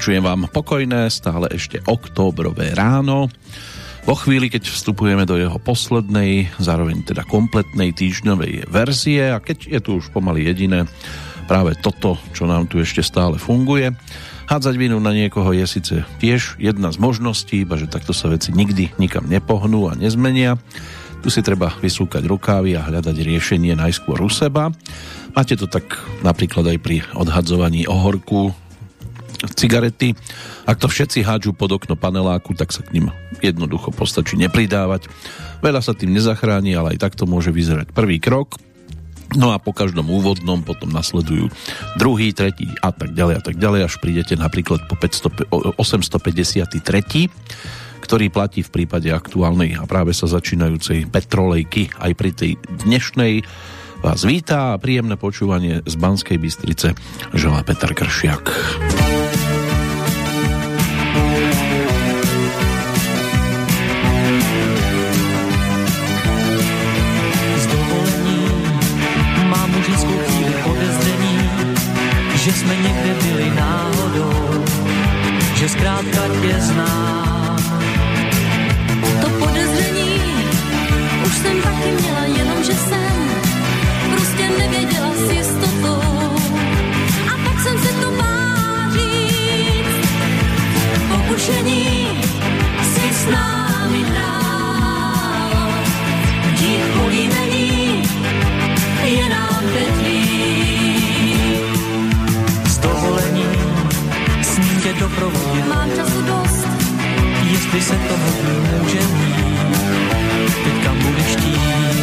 Vinčujem vám pokojné, stále ešte októbrové ráno. Vo chvíli, keď vstupujeme do jeho poslednej, zároveň teda kompletnej týždňovej verzie a keď je tu už pomaly jediné, práve toto, čo nám tu ešte stále funguje. Hádzať vinu na niekoho je síce tiež jedna z možností, iba že takto sa veci nikdy nikam nepohnú a nezmenia. Tu si treba vysúkať rukávy a hľadať riešenie najskôr u seba. Máte to tak napríklad aj pri odhadzovaní ohorku, cigarety. Ak to všetci hádžu pod okno paneláku, tak sa k ním jednoducho postačí nepridávať. Veľa sa tým nezachráni, ale aj takto môže vyzerať prvý krok. No a po každom úvodnom potom nasledujú druhý, tretí a tak ďalej, až prídete napríklad po 853, ktorý platí v prípade aktuálnej a práve sa začínajúcej Petrolejky. Aj pri tej dnešnej vás vítá a príjemné počúvanie z Banskej Bystrice želá Peter Kršiak. Že jsme někde byli náhodou, že zkrátka tě znám. To podezření už jsem taky měla, jenomže jsem prostě nevěděla s jistotou. A pak jsem se to bála říct, pokušení si s námi hrál. Dík políbení je nám teď tě doprovodit. Mám času dost, jestli se toho může mít, teďka budeš štít.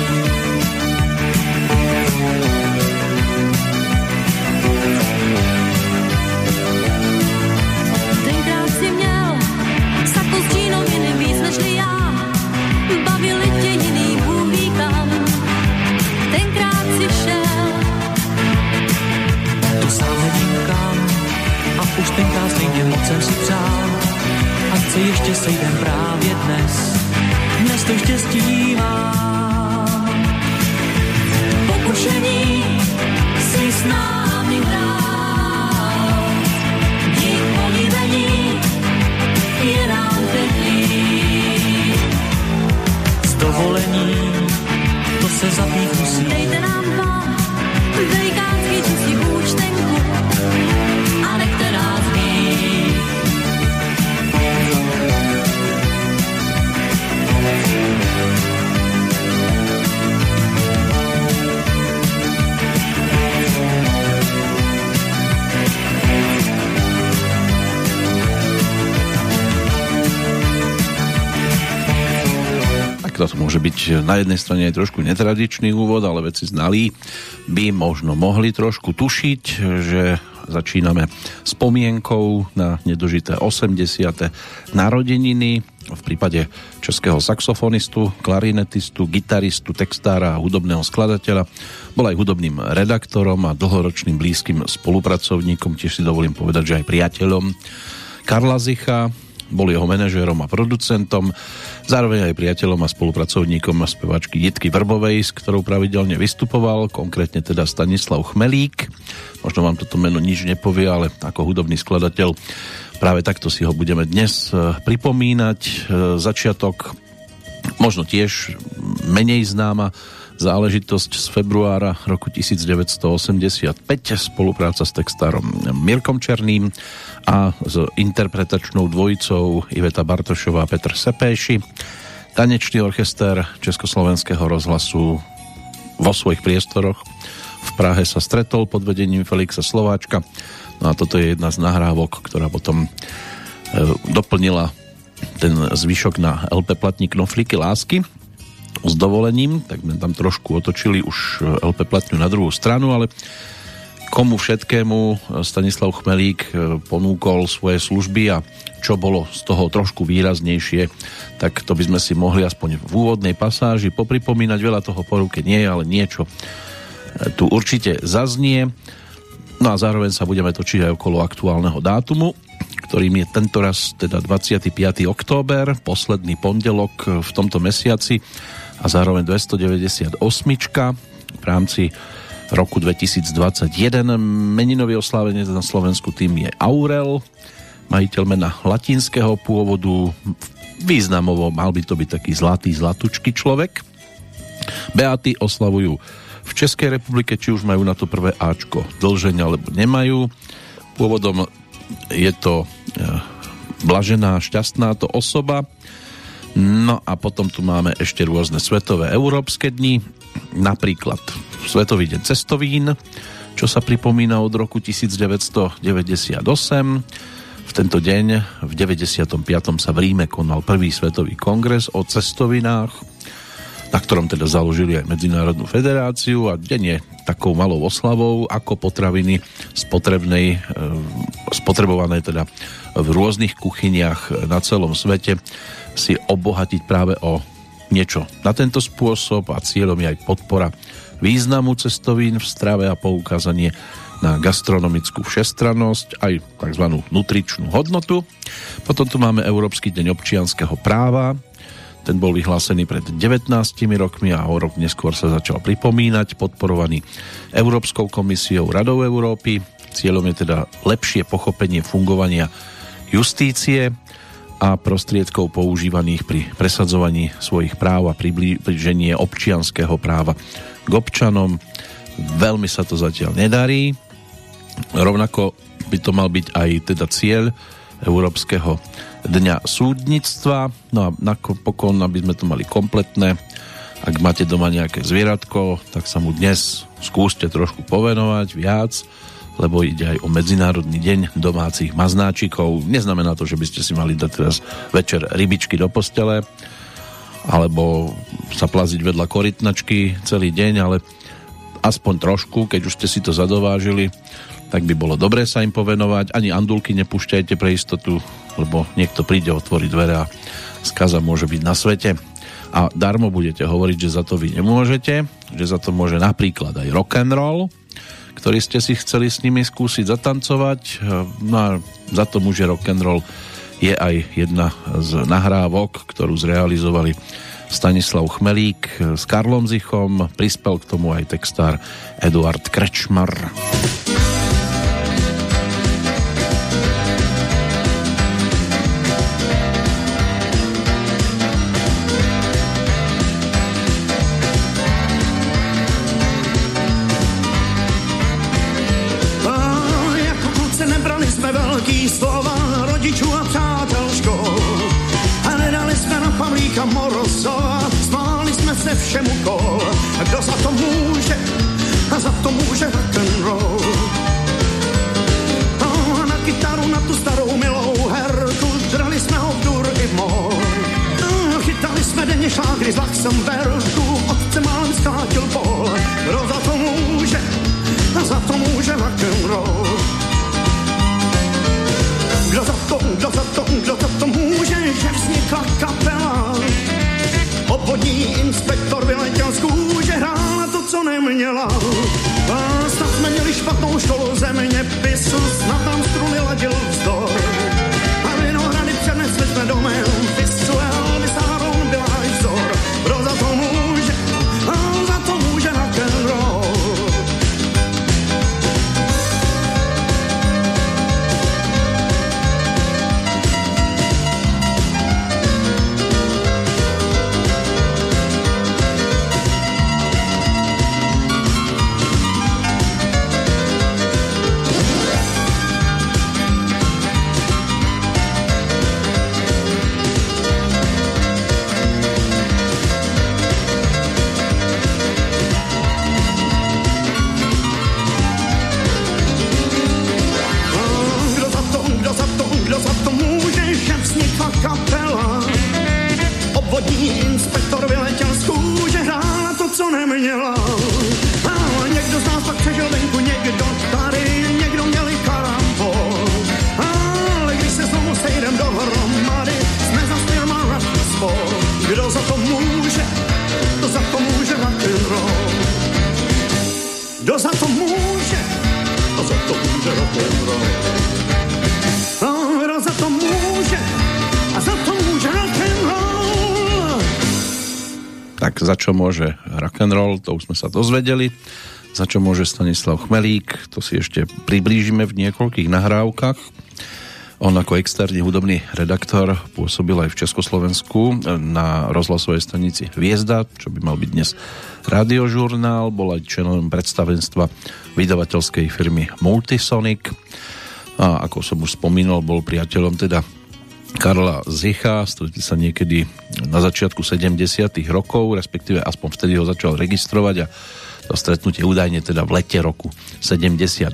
Tenkrát si měl sako s džínou jiný víc nežli já, bavili tě jiný bůví kam. Tenkrát si šel tu sám nevím kam. A už tenkrát stejně moc jsem si přál, ať se ještě sejdem právě dnes. Dnes to štěstí mám. Pokušení si s námi hrál, dík políbení je nám teplý. S dovolením to se zabít musí. Dejte nám dva velikánský čistý účtenku. A nechte nás být. Tak to môže byť na jednej strane aj trošku netradičný úvod, ale veci znalí by možno mohli trošku tušiť, že začíname spomienkou na nedožité 80. narodeniny v prípade českého saxofonistu, klarinetistu, gitaristu, textára a hudobného skladateľa. Bol aj hudobným redaktorom a dlhoročným blízkym spolupracovníkom, tiež si dovolím povedať, že aj priateľom Karla Zicha. Bol jeho manažérom a producentom, zároveň aj priateľom a spolupracovníkom speváčky Jitky Vrbovej, s ktorou pravidelne vystupoval, konkrétne teda Stanislav Chmelík. Možno vám toto meno nič nepovie, ale ako hudobný skladateľ práve takto si ho budeme dnes pripomínať. Začiatok možno tiež menej známa záležitosť z februára roku 1985, spolupráca s textárom Mirkom Černým a s interpretačnou dvojicou Iveta Bartošová a Petr Sepeši. Tanečný orchester Československého rozhlasu vo svojich priestoroch v Prahe sa stretol pod vedením Felixa Slováčka. No a toto je jedna z nahrávok, ktorá potom doplnila ten zvyšok na LP platni Knoflíky lásky. S dovolením, tak sme tam trošku otočili už LP platňu na druhú stranu, ale komu všetkému Stanislav Chmelík ponúkol svoje služby a čo bolo z toho trošku výraznejšie, tak to by sme si mohli aspoň v úvodnej pasáži popripomínať. Veľa toho po ruke nie, ale niečo tu určite zaznie. No a zároveň sa budeme točiť aj okolo aktuálneho dátumu, ktorým je tentoraz teda 25. október, posledný pondelok v tomto mesiaci a zároveň 298. v rámci roku 2021. Meninový oslávenec na Slovensku tým je Aurel, majiteľ mena latinského pôvodu, významovo mal by to byť taký zlatý, zlatučký človek. Beaty oslavujú v Českej republike, či už majú na to prvé Ačko dlženia, alebo nemajú. Pôvodom je to blažená, šťastná to osoba. No a potom tu máme ešte rôzne svetové európske dni, napríklad Svetový deň cestovín, čo sa pripomína od roku 1998. V tento deň v 95. sa v Ríme konal prvý svetový kongres o cestovinách, na ktorom teda založili aj Medzinárodnú federáciu, a deň je takou malou oslavou, ako potraviny spotrebované teda v rôznych kuchyniach na celom svete si obohatiť práve o niečo na tento spôsob, a cieľom je aj podpora významu cestovín v strave a poukázanie na gastronomickú všestrannosť aj tzv. Nutričnú hodnotu. Potom tu máme Európsky deň občianskeho práva. Ten bol vyhlásený pred 19 rokmi a o rok neskôr sa začal pripomínať, podporovaný Európskou komisiou, Radou Európy. Cieľom je teda lepšie pochopenie fungovania justície a prostriedkov používaných pri presadzovaní svojich práv a priblíženie občianskeho práva k občanom. Veľmi sa to zatiaľ nedarí. Rovnako by to mal byť aj teda cieľ Európskeho dňa súdnictva. No a napokon, aby sme to mali kompletné, ak máte doma nejaké zvieratko, tak sa mu dnes skúste trošku povenovať viac, lebo ide aj o Medzinárodný deň domácich maznáčikov. Neznamená to, že by ste si mali dať teraz večer rybičky do postele alebo sa plaziť vedľa korytnačky celý deň, ale aspoň trošku, keď už ste si to zadovážili, tak by bolo dobré sa im povenovať. Ani andulky nepúšťajte pre istotu, lebo niekto príde, otvorí dvere a skaza môže byť na svete. A darmo budete hovoriť, že za to vy nemôžete, že za to môže napríklad aj rock'n'roll, ktorý ste si chceli s nimi skúsiť zatancovať. No a za to môže rock'n'roll je aj jedna z nahrávok, ktorú zrealizovali Stanislav Chmelík s Karlom Zichom. Prispel k tomu aj textár Eduard Krečmar. Všemu kol, a kdo za to může, a za to může rock'n'roll. A na kytaru, na tu starou milou herku, drali jsme ho v dur i mol. Chytali jsme denně šlágry z Luxemburgu, otce málem zkrátil pol. Kdo za to může, a za to může rock'n'roll. Kdo za to může, že vznikla kapela. Obvodní inspektor vyletěl z kůže, hrála to, co neměla. A snad jsme měli špatnou školu zeměpisu, snad tam struny ladil vzdor. A vinohrady přenesli jsme do Memphisu, Elvis Aron byla až vzor. Kdo za to může, a za to může rock'n'roll. Za čo môže rock'n'roll, to už sme sa dozvedeli. Za čo môže Stanislav Chmelík, to si ešte priblížime v niekoľkých nahrávkach. On ako externý hudobný redaktor pôsobil aj v Československu na rozhlasovej stanici Hviezda, čo by mal byť dnes Radiožurnál, bol aj členom predstavenstva vydavateľskej firmy Multisonic a ako som už spomínal, bol priateľom teda Karla Zicha, stretli sa niekedy na začiatku 70. rokov, respektíve aspoň vtedy ho začal registrovať a to stretnutie údajne teda v lete roku 78.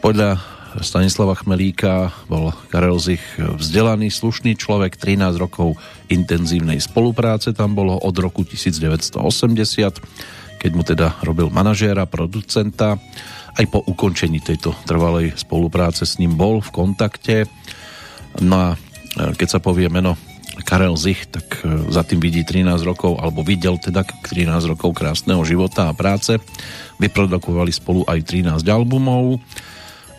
Podľa Stanislava Chmelíka bol Karel Zich vzdelaný, slušný človek, 13 rokov intenzívnej spolupráce tam bolo od roku 1980, keď mu teda robil manažéra, producenta. Aj po ukončení tejto trvalej spolupráce s ním bol v kontakte. No a keď sa povie meno Karel Zich, tak za tým vidí 13 rokov, alebo videl teda 13 rokov krásneho života a práce. Vyprodukovali spolu aj 13 albumov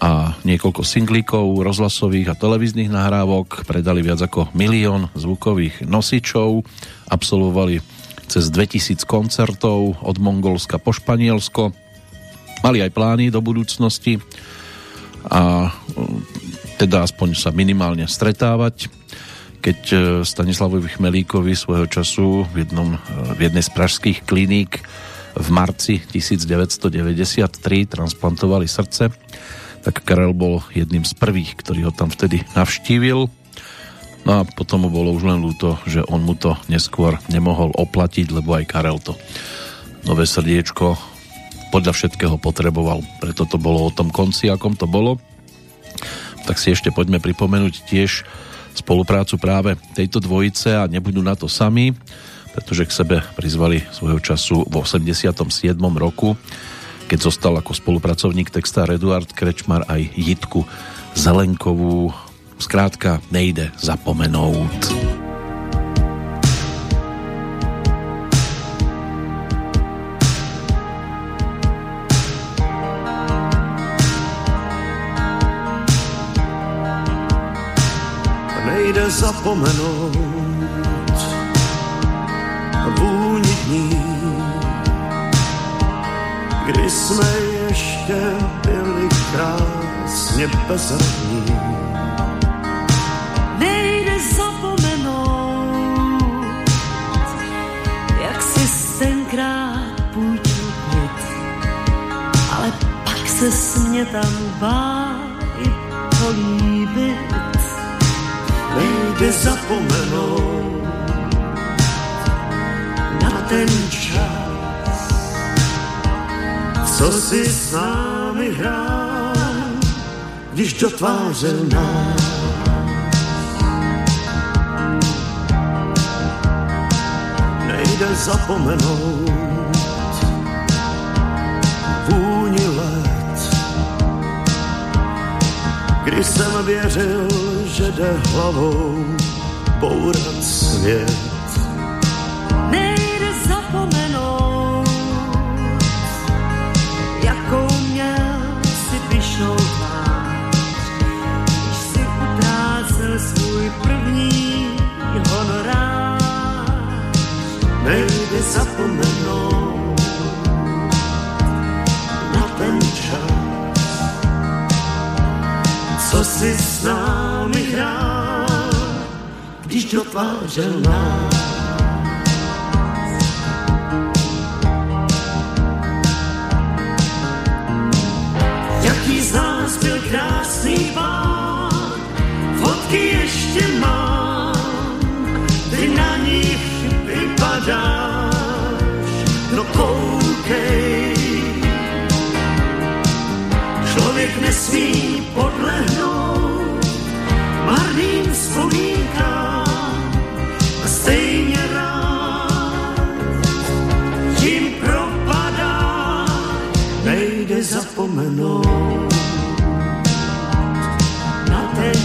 a niekoľko singlíkov, rozhlasových a televíznych nahrávok, predali viac ako 1 000 000 zvukových nosičov, absolvovali cez 2000 koncertov od Mongolska po Španielsko, mali aj plány do budúcnosti a teda aspoň sa minimálne stretávať. Keď Stanislavovi Chmelíkovi svojho času v jednej z pražských kliník v marci 1993 transplantovali srdce, tak Karel bol jedným z prvých, ktorý ho tam vtedy navštívil. No a potom mu bolo už len ľúto, že on mu to neskôr nemohol oplatiť, lebo aj Karel to nové srdiečko podľa všetkého potreboval. Preto to bolo o tom konci, akom to bolo. Tak si ešte poďme pripomenúť tiež spoluprácu práve tejto dvojice a nebudú na to sami, pretože k sebe prizvali svojho času v 87. roku, keď zostal ako spolupracovník textár Eduard Krečmar aj Jitku Zelenkovú. Skrátka, nejde zapomenúť. Nejde zapomenúť vůni dní, kdy jsme ještě byli krásně bezradní. Nejde zapomenout, jak si tenkrát půjčil pět, ale pak se smě tam báli políbit. Nejde zapomenout na ten čas, co si s námi hrál, když dotvářel nás. Nejde zapomenout vůni let, když jsem věřil, že jde hlavou bourat svět. Svůj první honorář nejde zapomenout na ten čas, co si s námi hrál, když dotvářel nás. Jaký z nás byl krásný pán, ještě mám, ty na nich vypadáš, no koukej. Člověk nesmí podlehnout marným vzpomínkám a stejně rád tím propadá. Nejde zapomenout na ten,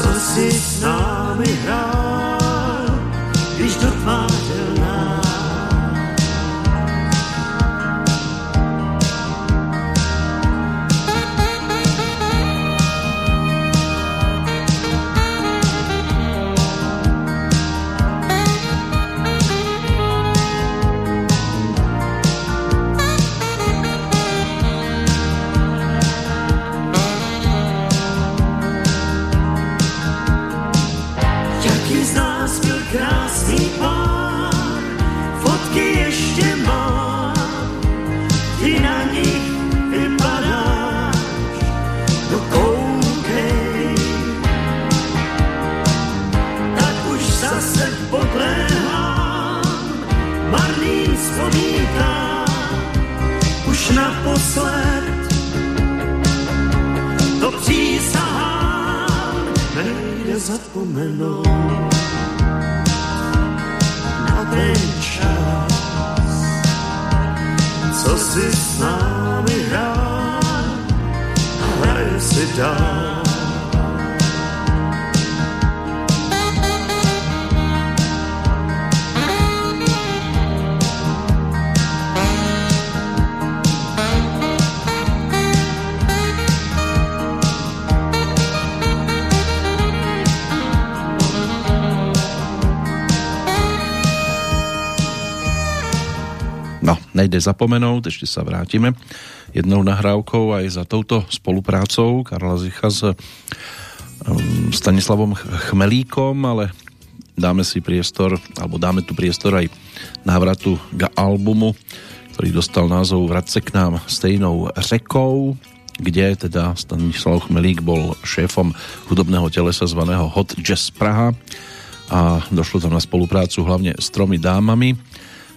co si s námi hrál, když dotvářel nás. nespomenou na ten čas, co si s námi hrál a hraje si dál. Nejde zapomenúť, ešte sa vrátime jednou nahrávkou aj za touto spoluprácou Karla Zicha s Stanislavom Chmelíkom, ale dáme si priestor, alebo dáme tu priestor aj návratu k albumu, ktorý dostal názov Vrať se k nám stejnou řekou, kde teda Stanislav Chmelík bol šéfom hudobného telesa zvaného Hot Jazz Praha a došlo tam na spoluprácu hlavne s tromi dámami,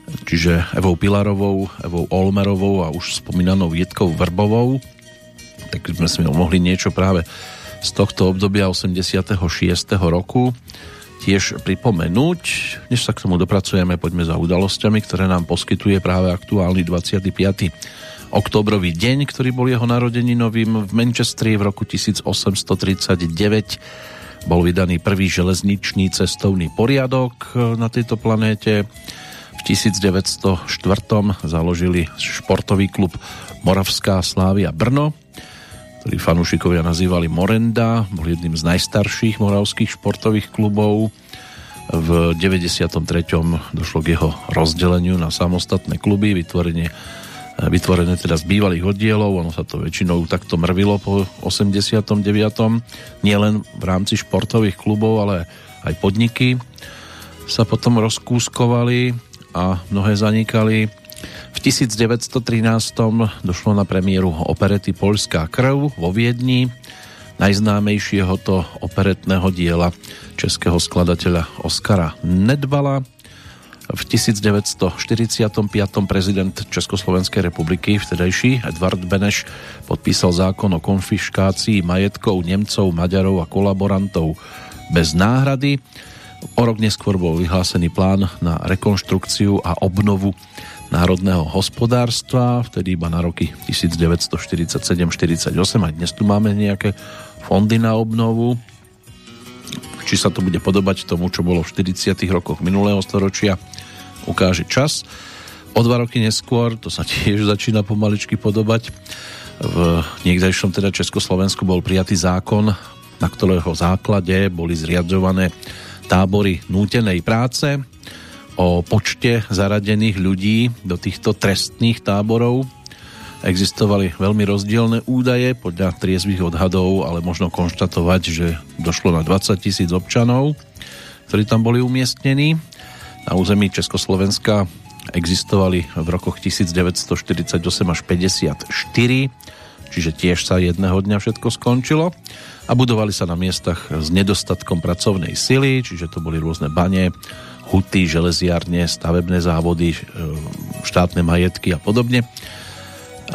čiže Evou Pilarovou, Evou Olmerovou a už spomínanou Jitkou Vrbovou. Tak sme si mohli niečo práve z tohto obdobia 86. roku tiež pripomenúť. Než sa k tomu dopracujeme, poďme za udalosťami, ktoré nám poskytuje práve aktuálny 25. oktobrový deň, ktorý bol jeho narodeninovým. V Manchestri v roku 1839 bol vydaný prvý železničný cestovný poriadok na tejto planéte. V 1904 založili športový klub Moravská Slávia Brno, ktorý fanúšikovia nazývali Morenda, bol jedným z najstarších moravských športových klubov. V 93. došlo k jeho rozdeleniu na samostatné kluby, vytvorené teda z bývalých oddielov, ono sa to väčšinou takto mrvilo po 89. nielen v rámci športových klubov, ale aj podniky sa potom rozkúskovali a mnohé zanikali. V 1913 došlo na premiéru operety Poľská krv vo Viedni, najznámejšieho to operetného diela českého skladateľa Oskara Nedbala. V 1945 prezident Československej republiky vtedajší Edvard Beneš podpísal zákon o konfiškácii majetkov Nemcov, Maďarov a kolaborantov bez náhrady. O rok neskôr bol vyhlásený plán na rekonštrukciu a obnovu národného hospodárstva, vtedy iba na roky 1947-48, a dnes tu máme nejaké fondy na obnovu. Či sa to bude podobať tomu, čo bolo v 40. rokoch minulého storočia, ukáže čas. O 2 roky neskôr, to sa tiež začína pomaličky podobať, v niekdejšom teda Československu bol prijatý zákon, na ktorého základe boli zriadované tábory nútenej práce. O počte zaradených ľudí do týchto trestných táborov existovali veľmi rozdielne údaje, podľa triezvých odhadov, ale možno konštatovať, že došlo na 20 000 občanov, ktorí tam boli umiestnení. Na území Československa existovali v rokoch 1948 až 54, čiže tiež sa jedného dňa všetko skončilo. A budovali sa na miestach s nedostatkom pracovnej sily, čiže to boli rôzne bane, huty, železiarne, stavebné závody, štátne majetky a podobne.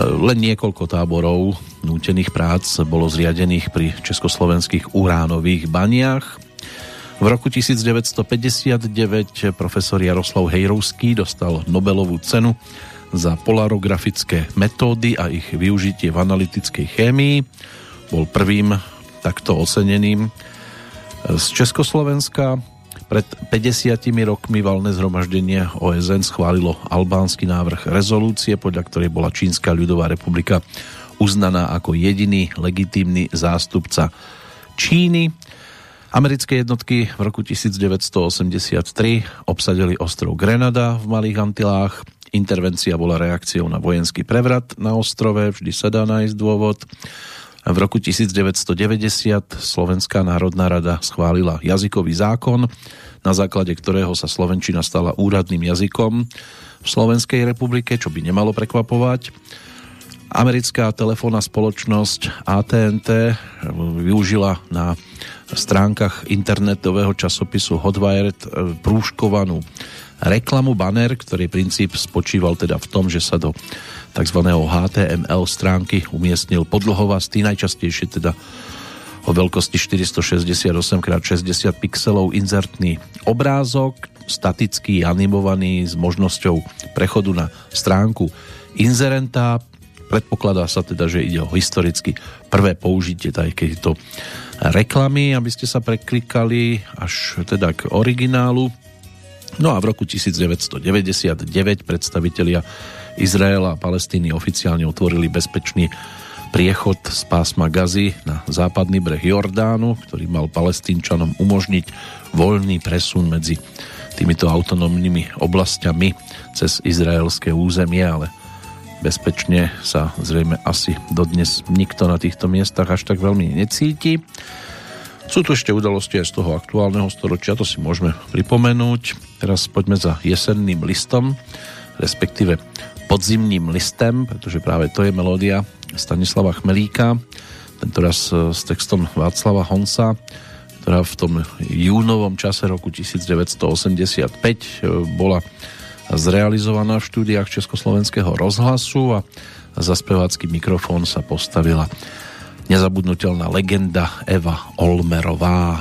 Len niekoľko táborov nútených prác bolo zriadených pri československých uránových baniach. V roku 1959 profesor Jaroslav Hejrovský dostal Nobelovú cenu za polarografické metódy a ich využitie v analytickej chémii. Bol prvým takto oceneným z Československa. Pred 50 rokmi valné zhromaždenie OSN schválilo albánsky návrh rezolúcie, podľa ktorej bola Čínska ľudová republika uznaná ako jediný legitímny zástupca Číny. Americké jednotky v roku 1983 obsadili ostrov Grenada v Malých Antilách. Intervencia bola reakciou na vojenský prevrat na ostrove, vždy sa dá nájsť dôvod. V roku 1990 Slovenská národná rada schválila jazykový zákon, na základe ktorého sa slovenčina stala úradným jazykom v Slovenskej republike, čo by nemalo prekvapovať. Americká telefónna spoločnosť AT&T využila na stránkach internetového časopisu Hotwired prúškovanú reklamu, banner, ktorý princíp spočíval teda v tom, že sa do tzv. HTML stránky umiestnil podlhovastý, najčastejšie teda o veľkosti 468x60 pixelov inzertný obrázok, statický, animovaný, s možnosťou prechodu na stránku inzerenta. Predpokladá sa teda, že ide o historicky prvé použitie takejto reklamy, aby ste sa preklikali až teda k originálu. No a v roku 1999 predstavitelia Izraela a Palestíny oficiálne otvorili bezpečný priechod z pásma Gazy na západný breh Jordánu, ktorý mal Palestínčanom umožniť voľný presun medzi týmito autonómnymi oblastiami cez izraelské územie, ale bezpečne sa zrejme asi dodnes nikto na týchto miestach až tak veľmi necíti. Sú tu ešte udalosti aj z toho aktuálneho storočia, to si môžeme pripomenúť. Teraz poďme za jesenným listom, respektíve podzimným listem, pretože práve to je melódia Stanislava Chmelíka, tentoraz s textom Václava Honsa, ktorá v tom júnovom čase roku 1985 bola zrealizovaná v štúdiách Československého rozhlasu a za spevácky mikrofón sa postavila nezabudnutelná legenda Eva Olmerová.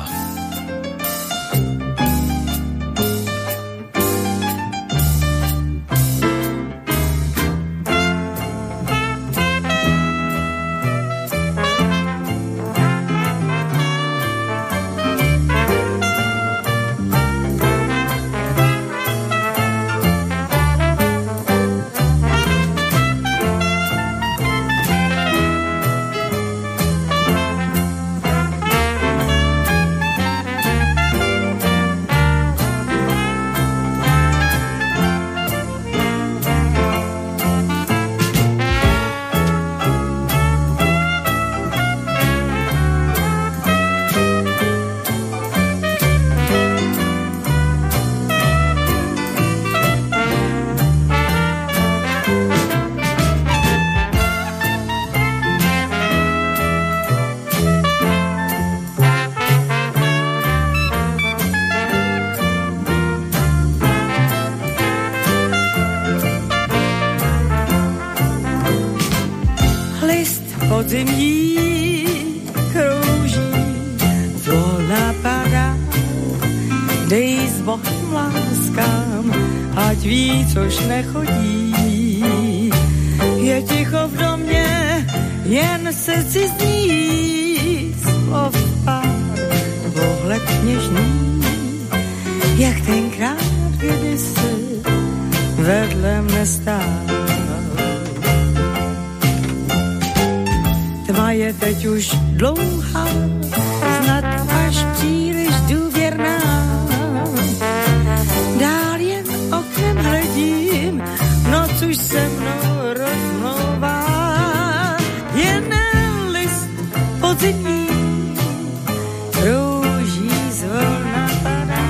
Což nechodí, je ticho v domě, jen se cizní slov pár, pohled kněžný, jak tenkrát, kdyby si vedle mne stál. Tma je teď už dlouhá, snad až příliš důvěrná. Což se mnou rozmlouvá, jeden list podzimní růží zvolna padá.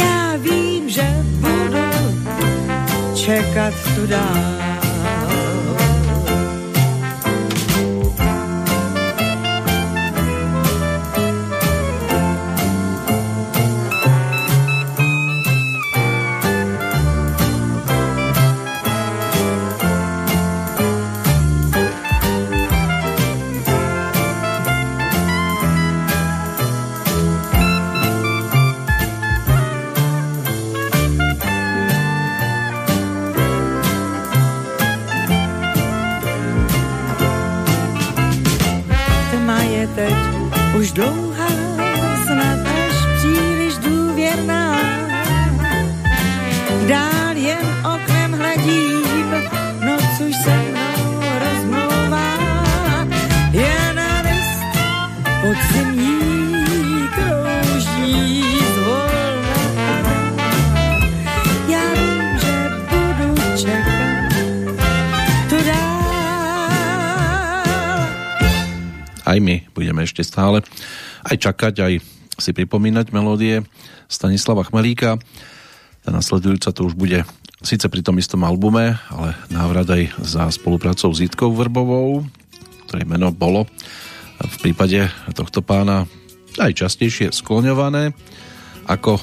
Já vím, že budu čekat tu dál. Aj my budeme ešte stále aj čakať, aj si pripomínať melódie Stanislava Chmelíka. Tá nasledujúca to už bude síce pri tom istom albume, ale návrat aj za spoluprácou s Jitkou Vrbovou, ktoré meno bolo v prípade tohto pána aj častejšie skloňované, ako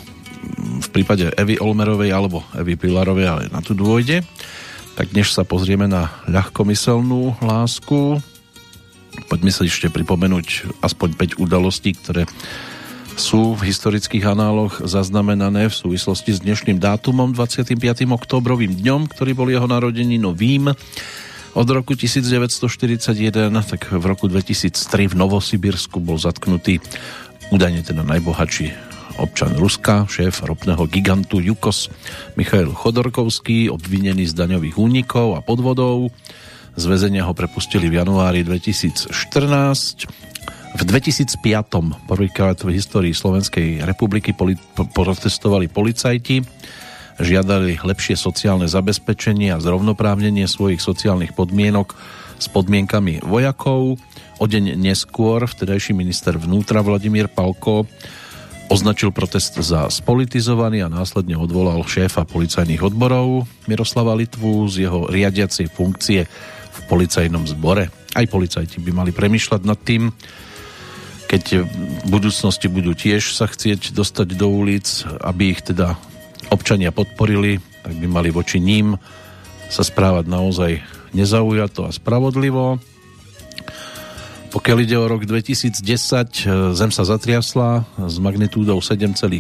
v prípade Evy Olmerovej alebo Evy Pilarovej, ale na tu dôjde. Tak dnes sa pozrieme na ľahkomyselnú lásku, Poďme si ešte pripomenúť aspoň 5 udalostí, ktoré sú v historických análoch zaznamenané v súvislosti s dnešným dátumom, 25. októbrovým dňom, ktorý bol jeho narodeninovým. Od roku 1941, tak v roku 2003 v Novosibirsku bol zatknutý údajne teda najbohatší občan Ruska, šéf ropného gigantu Jukos Michail Chodorkovský, obvinený z daňových únikov a podvodov. Z väzenia ho prepustili v januári 2014. V 2005. prvýkrát v histórii Slovenskej republiky protestovali policajti, žiadali lepšie sociálne zabezpečenie a zrovnoprávnenie svojich sociálnych podmienok s podmienkami vojakov. O deň neskôr vtedajší minister vnútra Vladimír Palko označil protest za spolitizovaný a následne odvolal šéfa policajných odborov Miroslava Litvu z jeho riadiacej funkcie v policajnom zbore. Aj policajti by mali premýšľať nad tým, keď v budúcnosti budú tiež sa chcieť dostať do ulic, aby ich teda občania podporili, tak by mali voči ním sa správať naozaj nezaujato a spravodlivo. Pokiaľ ide o rok 2010, zem sa zatriasla s magnitúdou 7,7.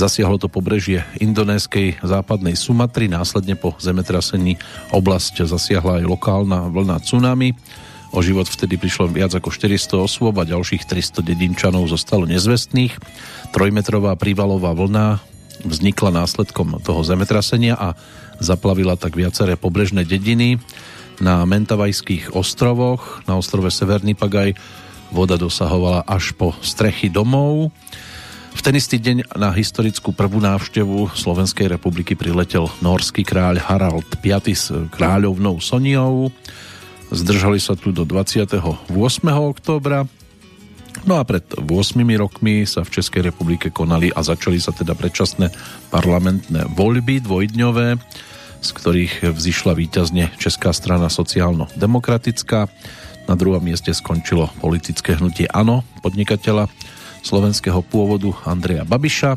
Zasiahlo to pobrežie indonéskej západnej Sumatry, následne po zemetrasení oblasť zasiahla aj lokálna vlna tsunami. O život vtedy prišlo viac ako 400 osôb a ďalších 300 dedinčanov zostalo nezvestných. Trojmetrová prívalová vlna vznikla následkom toho zemetrasenia a zaplavila tak viaceré pobrežné dediny. Na Mentawajských ostrovoch, na ostrove Severný Pagaj, voda dosahovala až po strechy domov. V ten istý deň na historickú prvú návštevu Slovenskej republiky priletel norský kráľ Harald V s kráľovnou Soniou. Zdržali sa tu do 28. októbra. No a pred 8 rokmi sa v Českej republike konali a začali sa teda predčasné parlamentné voľby dvojdňové, z ktorých vzišla víťazne Česká strana sociálno-demokratická. Na druhom mieste skončilo politické hnutie Áno, podnikateľa slovenského pôvodu Andreja Babiša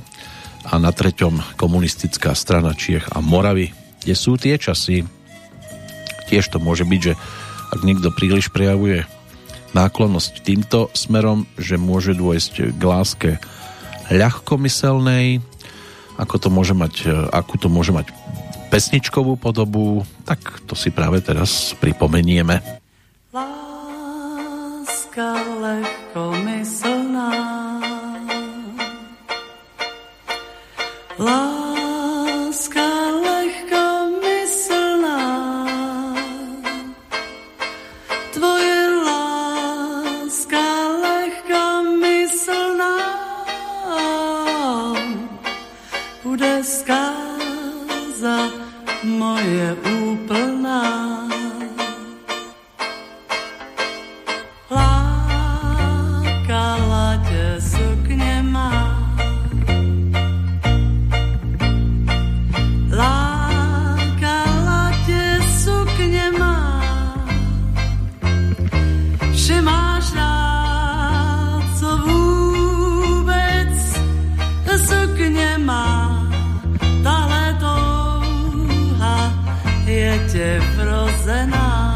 a na treťom komunistická strana Čiech a Moravy. Kde sú tie časy? Tiež to môže byť, že ak niekto príliš prejavuje náklonnosť týmto smerom, že môže dôjsť k láske ľahkomyselnej, akú to môže mať pesničkovú podobu, tak to si práve teraz pripomenieme. Láska lehkomyslná, láska lehkomyslná, tvoje láska lehkomyslná bude skáza moje úplná. Lákala tě sukně má, lákala tě sukně má, všimáš rád, co vůbec sukně má. Tahle touha je tě vrozená.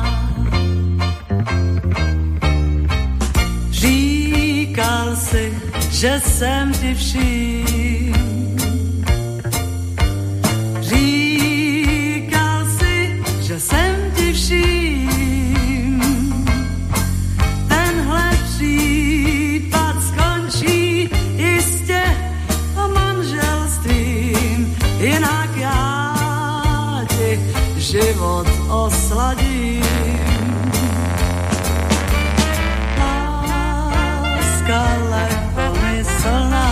Říkal si, že jsem ti vším. Říkal si, že jsem ti vším. Tenhle případ skončí jistě manželstvím. Jinak já ti život osladím. Láska lehkomyslná,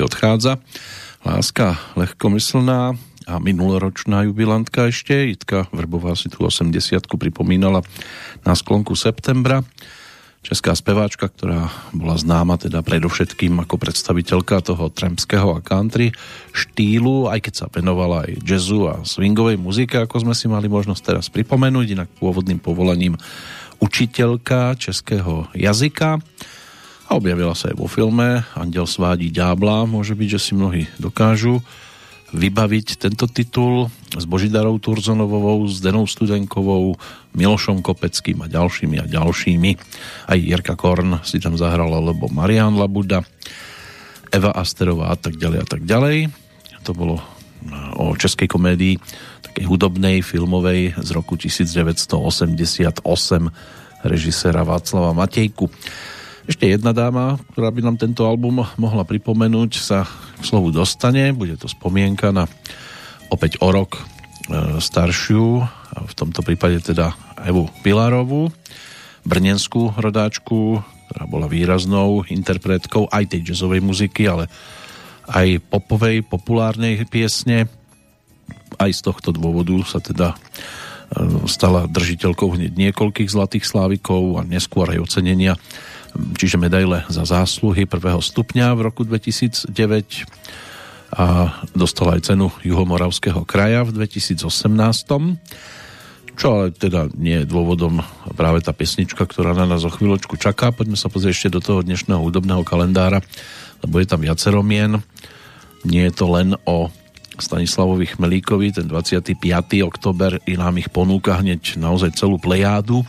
odchádza. Láska ľahkomyslná a minuloročná jubilantka ešte, Jitka Vrbová si tú 80-ku pripomínala na sklonku septembra. Česká speváčka, ktorá bola známa teda predovšetkým ako predstaviteľka toho trampského a country štýlu, aj keď sa venovala aj jazzu a swingovej muzike, ako sme si mali možnosť teraz pripomenúť, inak pôvodným povolaním učiteľka českého jazyka. A objavila sa aj vo filme Anděl svádí ďábla. Môže byť, že si mnohí dokážu vybaviť tento titul s Božidarou Turzonovovou, s Denou Studenkovou, Milošom Kopeckým a ďalšími a ďalšími. Aj Jirka Korn si tam zahrala, alebo Marián Labuda, Eva Asterová a tak ďalej a tak ďalej. To bolo o českej komédii, takej hudobnej, filmovej z roku 1988 režiséra Václava Matejku. Ešte jedna dáma, ktorá by nám tento album mohla pripomenúť, sa k slovu dostane. Bude to spomienka na opäť o rok staršiu, v tomto prípade teda Evu Pilarovú, brněnskú rodáčku, ktorá bola výraznou interpretkou aj tej jazzovej muziky, ale aj popovej, populárnej piesne. Aj z tohto dôvodu sa teda stala držiteľkou hneď niekoľkých zlatých slávikov a neskôr aj ocenenia, čiže medaile za zásluhy prvého stupňa v roku 2009 a dostala aj cenu Juhomoravského kraja v 2018, čo ale teda nie je dôvodom práve tá pesnička, ktorá na nás o chvíľočku čaká. Poďme sa pozrieť ešte do toho dnešného hudobného kalendára, lebo je tam viacero mien. Nie je to len o Stanislavovi Chmelíkovi, ten 25. október i nám ich ponúka hneď naozaj celú plejádu.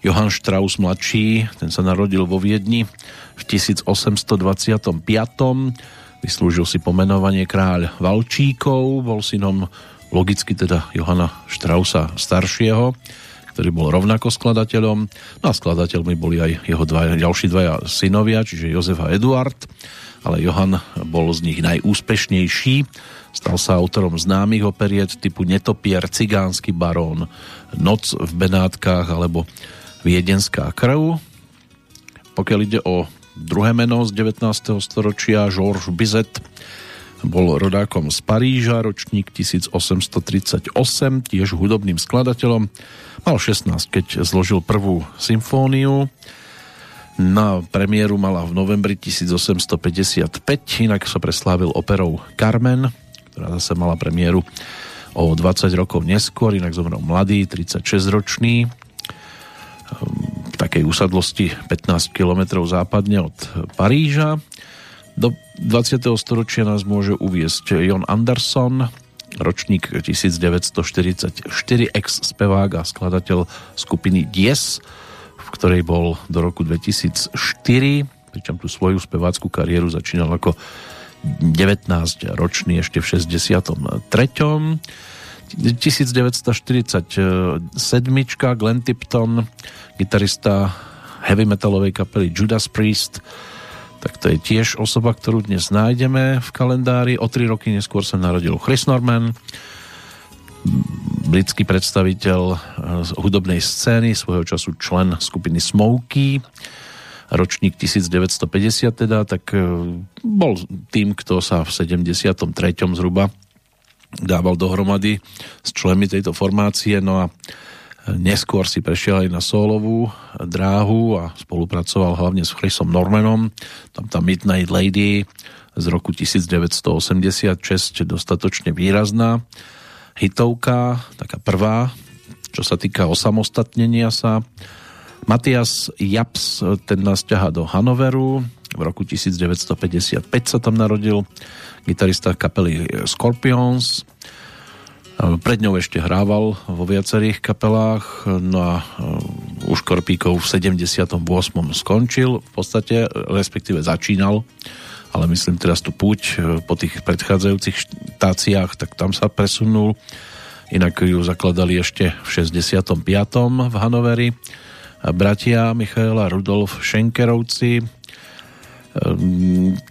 Johann Strauss mladší, ten sa narodil vo Viedni v 1825. Vyslúžil si pomenovanie kráľ Valčíkov, bol synom logicky teda Johanna Straussa staršieho, ktorý bol rovnako skladateľom. No a skladateľmi boli aj jeho ďalší dvaja synovia, čiže Jozef a Eduard, ale Johann bol z nich najúspešnejší. Stal sa autorom známych operiet typu Netopier, Cigánsky barón, Noc v Benátkach alebo Viedenská krv. Pokiaľ ide o druhé meno z 19. storočia, Georges Bizet bol rodákom z Paríža, ročník 1838, tiež hudobným skladateľom. Mal 16, keď zložil prvú symfóniu. Na premiéru mala v novembri 1855, inak sa preslávil operou Carmen, ktorá zase mala premiéru o 20 rokov neskôr, inak zomrel mladý, 36-ročný, v takej usadlosti 15 kilometrov západne od Paríža. Do 20. storočia nás môže uviesť Jon Anderson, ročník 1944, ex-spevák a skladateľ skupiny Yes, v ktorej bol do roku 2004, pričom tú svoju spevácku kariéru začínal ako 19-ročný ešte v 63. 1947 Glenn Tipton, gitarista heavy metalovej kapely Judas Priest, tak to je tiež osoba, ktorú dnes nájdeme v kalendári. O 3 roky neskôr sa narodil Chris Norman, britský predstaviteľ hudobnej scény, svojho času člen skupiny Smokey, ročník 1950 teda, tak bol tým, kto sa v 73. zhruba dával dohromady s členmi tejto formácie, no a neskôr si prešiel aj na sólovú dráhu a spolupracoval hlavne s Chrisom Normanom. Tam tá Midnight Lady z roku 1986 dostatočne výrazná hitovka, taká prvá, čo sa týka osamostatnenia sa. Matthias Jabs, ten nás ťahá do Hanoveru, v roku 1955 sa tam narodil, gitarista kapely Scorpions. Pred ňou ešte hrával vo viacerých kapelách, no a u Škorpíkov v 78. skončil, v podstate, respektíve začínal, ale myslím teraz tu púť po tých predchádzajúcich štáciách, tak tam sa presunul. Inak ju zakladali ešte v 65. v Hanoveri bratia Michaela Rudolf Schenkerovci.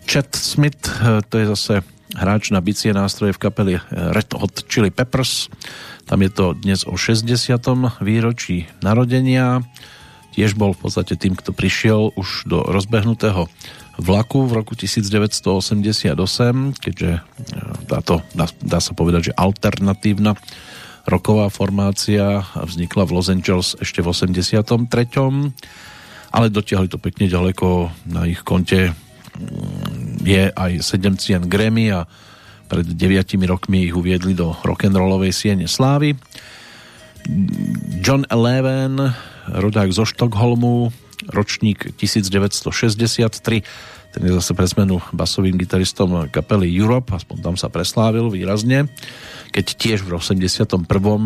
Chad Smith, to je zase hráč na bicie nástroje v kapeli Red Hot Chili Peppers. Tam je to dnes o 60. výročí narodenia. Tiež bol v podstate tým, kto prišiel už do rozbehnutého vlaku v roku 1988, keďže táto, dá sa povedať, že alternatívna roková formácia vznikla v Los Angeles ešte v 83., ale dotiahli to pekne ďaleko. Na ich konte je aj 7 cien Grammy a pred 9 rokmi ich uviedli do rock'n'rollovej siene slávy. John Eleven, rodák zo Štokholmu, ročník 1963, ten je zase pre zmenu basovým gitaristom kapely Europe, aspoň tam sa preslávil výrazne, keď tiež v 81.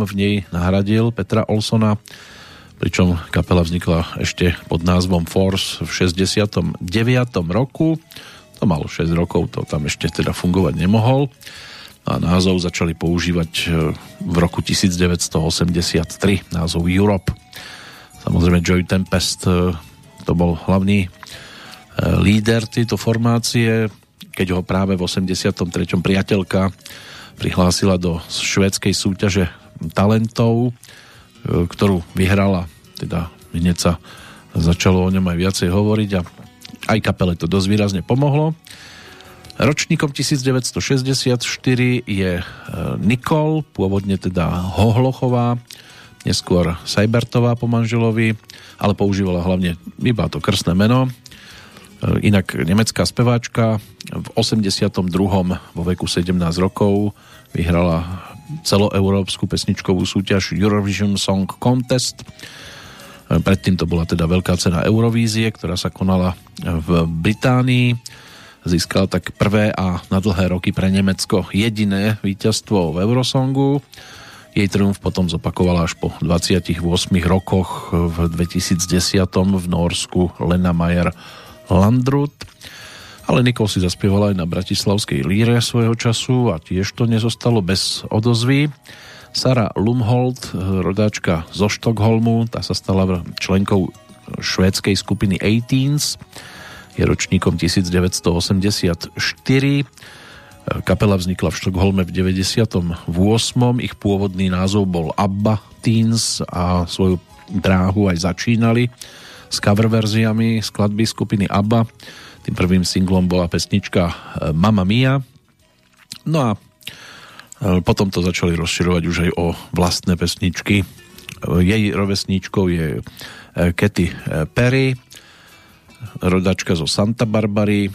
v nej nahradil Petra Olsona, pričom kapela vznikla ešte pod názvom Force v 69. roku. To malo 6 rokov, to tam ešte teda fungovať nemohol. A názov začali používať v roku 1983, názov Europe. Samozrejme Joy Tempest, to bol hlavný líder tejto formácie, keď ho práve v 83. priateľka prihlásila do švédskej súťaže talentov, ktorú vyhrala, teda hneď sa začalo o ňom aj viacej hovoriť a aj kapele to dosť výrazne pomohlo. Ročníkom 1964 je Nikol, pôvodne teda Hohlochová, neskôr Sajbertová po manželovi, ale používala hlavne iba to krstné meno. Inak nemecká speváčka v 82. vo veku 17 rokov vyhrala celoeurópsku pesničkovú súťaž Eurovision Song Contest. Predtým to bola teda veľká cena Eurovízie, ktorá sa konala v Británii. Získala tak prvé a na dlhé roky pre Nemecko jediné víťazstvo v Eurosongu. Jej triumf potom zopakovala až po 28 rokoch v 2010 v Norsku Lena Meyer Landrut. Ale Nikol si zaspievala aj na bratislavskej líre svojho času a tiež to nezostalo bez odozvy. Sara Lumholt, rodáčka zo Štokholmu, tá sa stala členkou švédskej skupiny 18s, je ročníkom 1984. Kapela vznikla v Štokholme v 98. Ich pôvodný názov bol ABBA Teens a svoju dráhu aj začínali s cover verziami skladby skupiny ABBA. Tým prvým singlom bola pesnička Mamma Mia. No a potom to začali rozširovať už aj o vlastné pesničky. Jej rovesníčkou je Katy Perry, rodačka zo Santa Barbary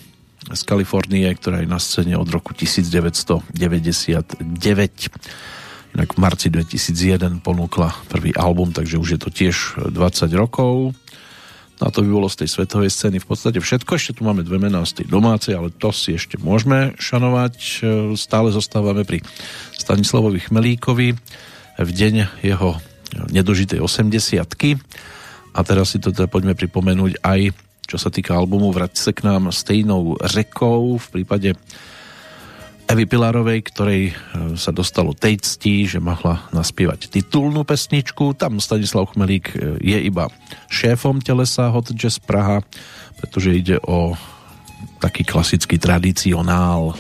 z Kalifornie, ktorá je na scéne od roku 1999. Inak v marci 2001 ponúkla prvý album, takže už je to tiež 20 rokov. A to by bolo z tej svetovej scény v podstate všetko. Ešte tu máme dve mená z tej domácej, ale to si ešte môžeme šanovať. Stále zostávame pri Stanislavovi Chmelíkovi v deň jeho nedožitej 80-ky. A teraz si to teda poďme pripomenúť aj, čo sa týka albumu Vrať sa k nám stejnou řekou, v prípade Evy Pilarovej, ktorej sa dostalo tej cti, že mohla naspievať titulnú pesničku. Tam Stanislav Chmelík je iba šéfom telesa Hot Jazz Praha, pretože ide o taký klasický tradicionál.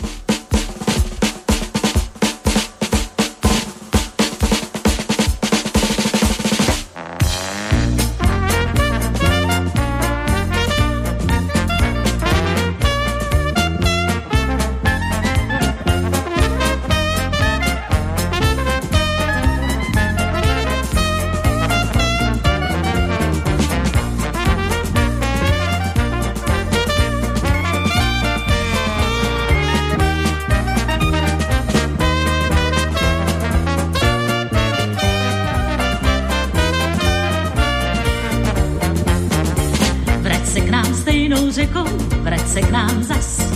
sebou, vrať se k nám zas,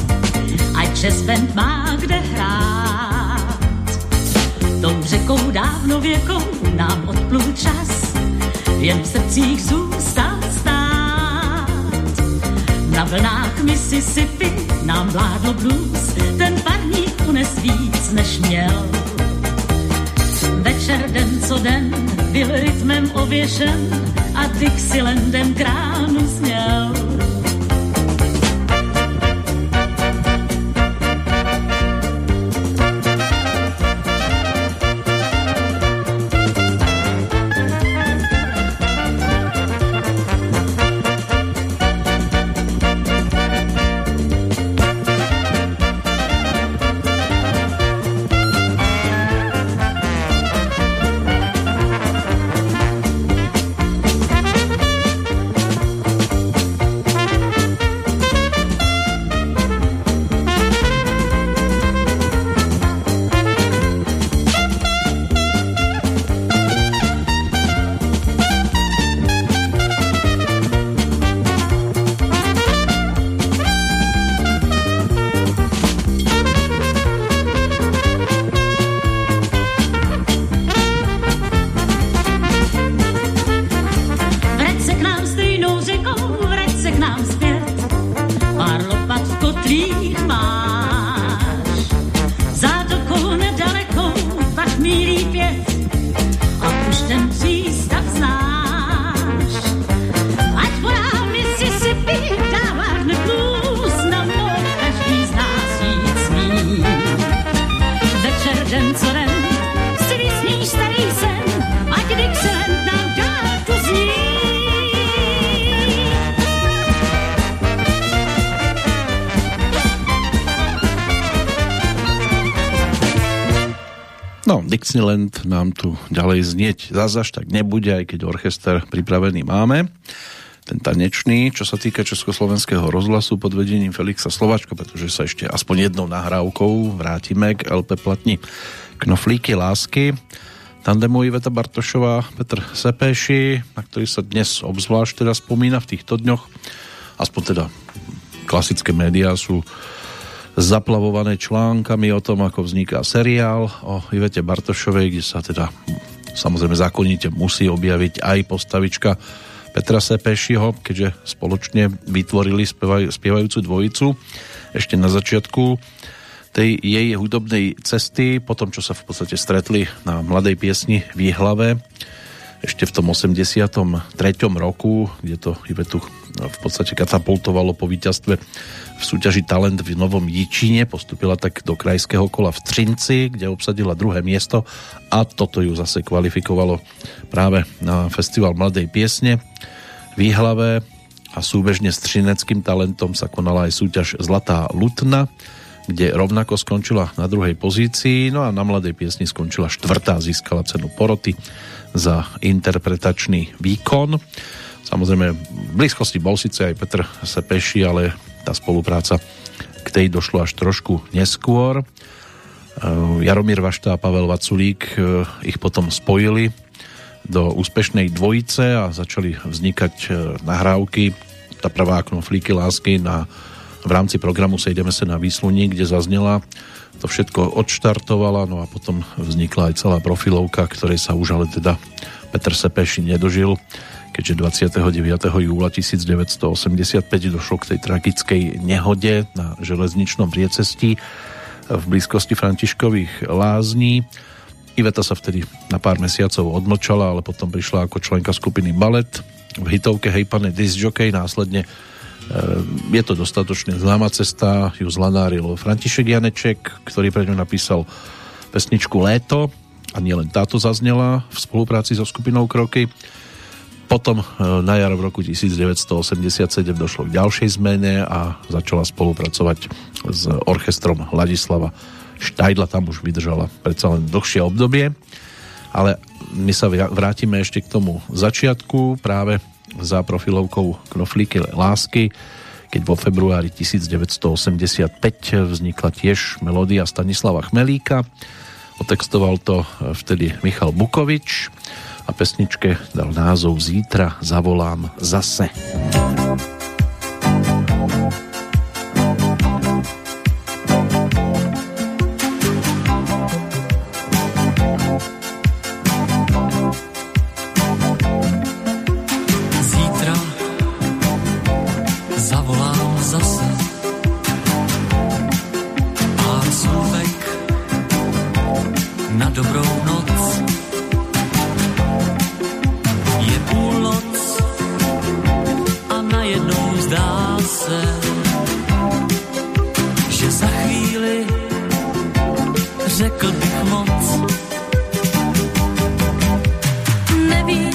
ať jazz band má kde hrát. Tou řekou dávno věkou nám odplul čas, jen v srdcích zůstal stát. Na vlnách Mississippi nám vládl blues, ten parník unes víc než měl. Večer den co den byl rytmem ověšen a Dixielandem kránu sněl. Dixieland nám tu ďalej znieť zase až tak nebude, aj keď orchester pripravený máme. Ten tanečný, čo sa týka Československého rozhlasu pod vedením Felixa Slováčka, pretože sa ešte aspoň jednou nahrávkou vrátime k LP platni Knoflíky lásky. Tandemu Iveta Bartošová, Petr Sepeši, na ktorý sa dnes obzvlášť teda spomína v týchto dňoch. Aspoň teda klasické médiá sú zaplavované článkami o tom, ako vzniká seriál o Ivete Bartošovej, kde sa teda samozrejme zákonite musí objaviť aj postavička Petra Sepešiho, keďže spoločne vytvorili spievajúcu dvojicu ešte na začiatku tej jej hudobnej cesty, potom čo sa v podstate stretli na Mladej piesni v Jihlave ešte v tom 83. roku, kde to Ivetu v podstate katapultovalo po víťazstve v súťaži Talent v Novom Jičíne. Postúpila tak do krajského kola v Třinci, kde obsadila druhé miesto a toto ju zase kvalifikovalo práve na Festival Mladej piesne v Jihlave a súbežne s Třineckým talentom sa konala aj súťaž Zlatá Lutna, kde rovnako skončila na druhej pozícii, no a na Mladej piesni skončila štvrtá, získala cenu Poroty za interpretačný výkon. Samozrejme, v blízkosti bol síce aj Petr Sepeši, ale tá spolupráca k tej došlo až trošku neskôr. Jaromír Vašta a Pavel Vaculík ich potom spojili do úspešnej dvojice a začali vznikať nahrávky. Tá prvá Knoflíky lásky v rámci programu Sejdeme sa na výsluní, kde zaznela, to všetko odštartovala, no a potom vznikla aj celá profilovka, ktorej sa už ale teda Petr Sepeši nedožil, keďže 29. júla 1985 došlo k tej tragickej nehode na železničnom priecestí v blízkosti Františkových lázní. Iveta sa vtedy na pár mesiacov odmlčala, ale potom prišla ako členka skupiny Ballet v hitovke Hej pane discjockey, následne je to dostatočne známa cesta, ju zlanáril František Janeček, ktorý pre ňu napísal pesničku Léto a nielen táto zaznela v spolupráci so skupinou Kroky. Potom na jar v roku 1987 došlo k ďalšej zmene a začala spolupracovať s orchestrom Ladislava Štajdla, tam už vydržala predsa len dlhšie obdobie, ale my sa vrátime ešte k tomu začiatku práve za profilovkou Knoflíky lásky, keď vo februári 1985 vznikla tiež melódia Stanislava Chmelíka. Otextoval to vtedy Michal Bukovič a pesničke dal názov Zítra zavolám zase. řekl bych moc. Nevím,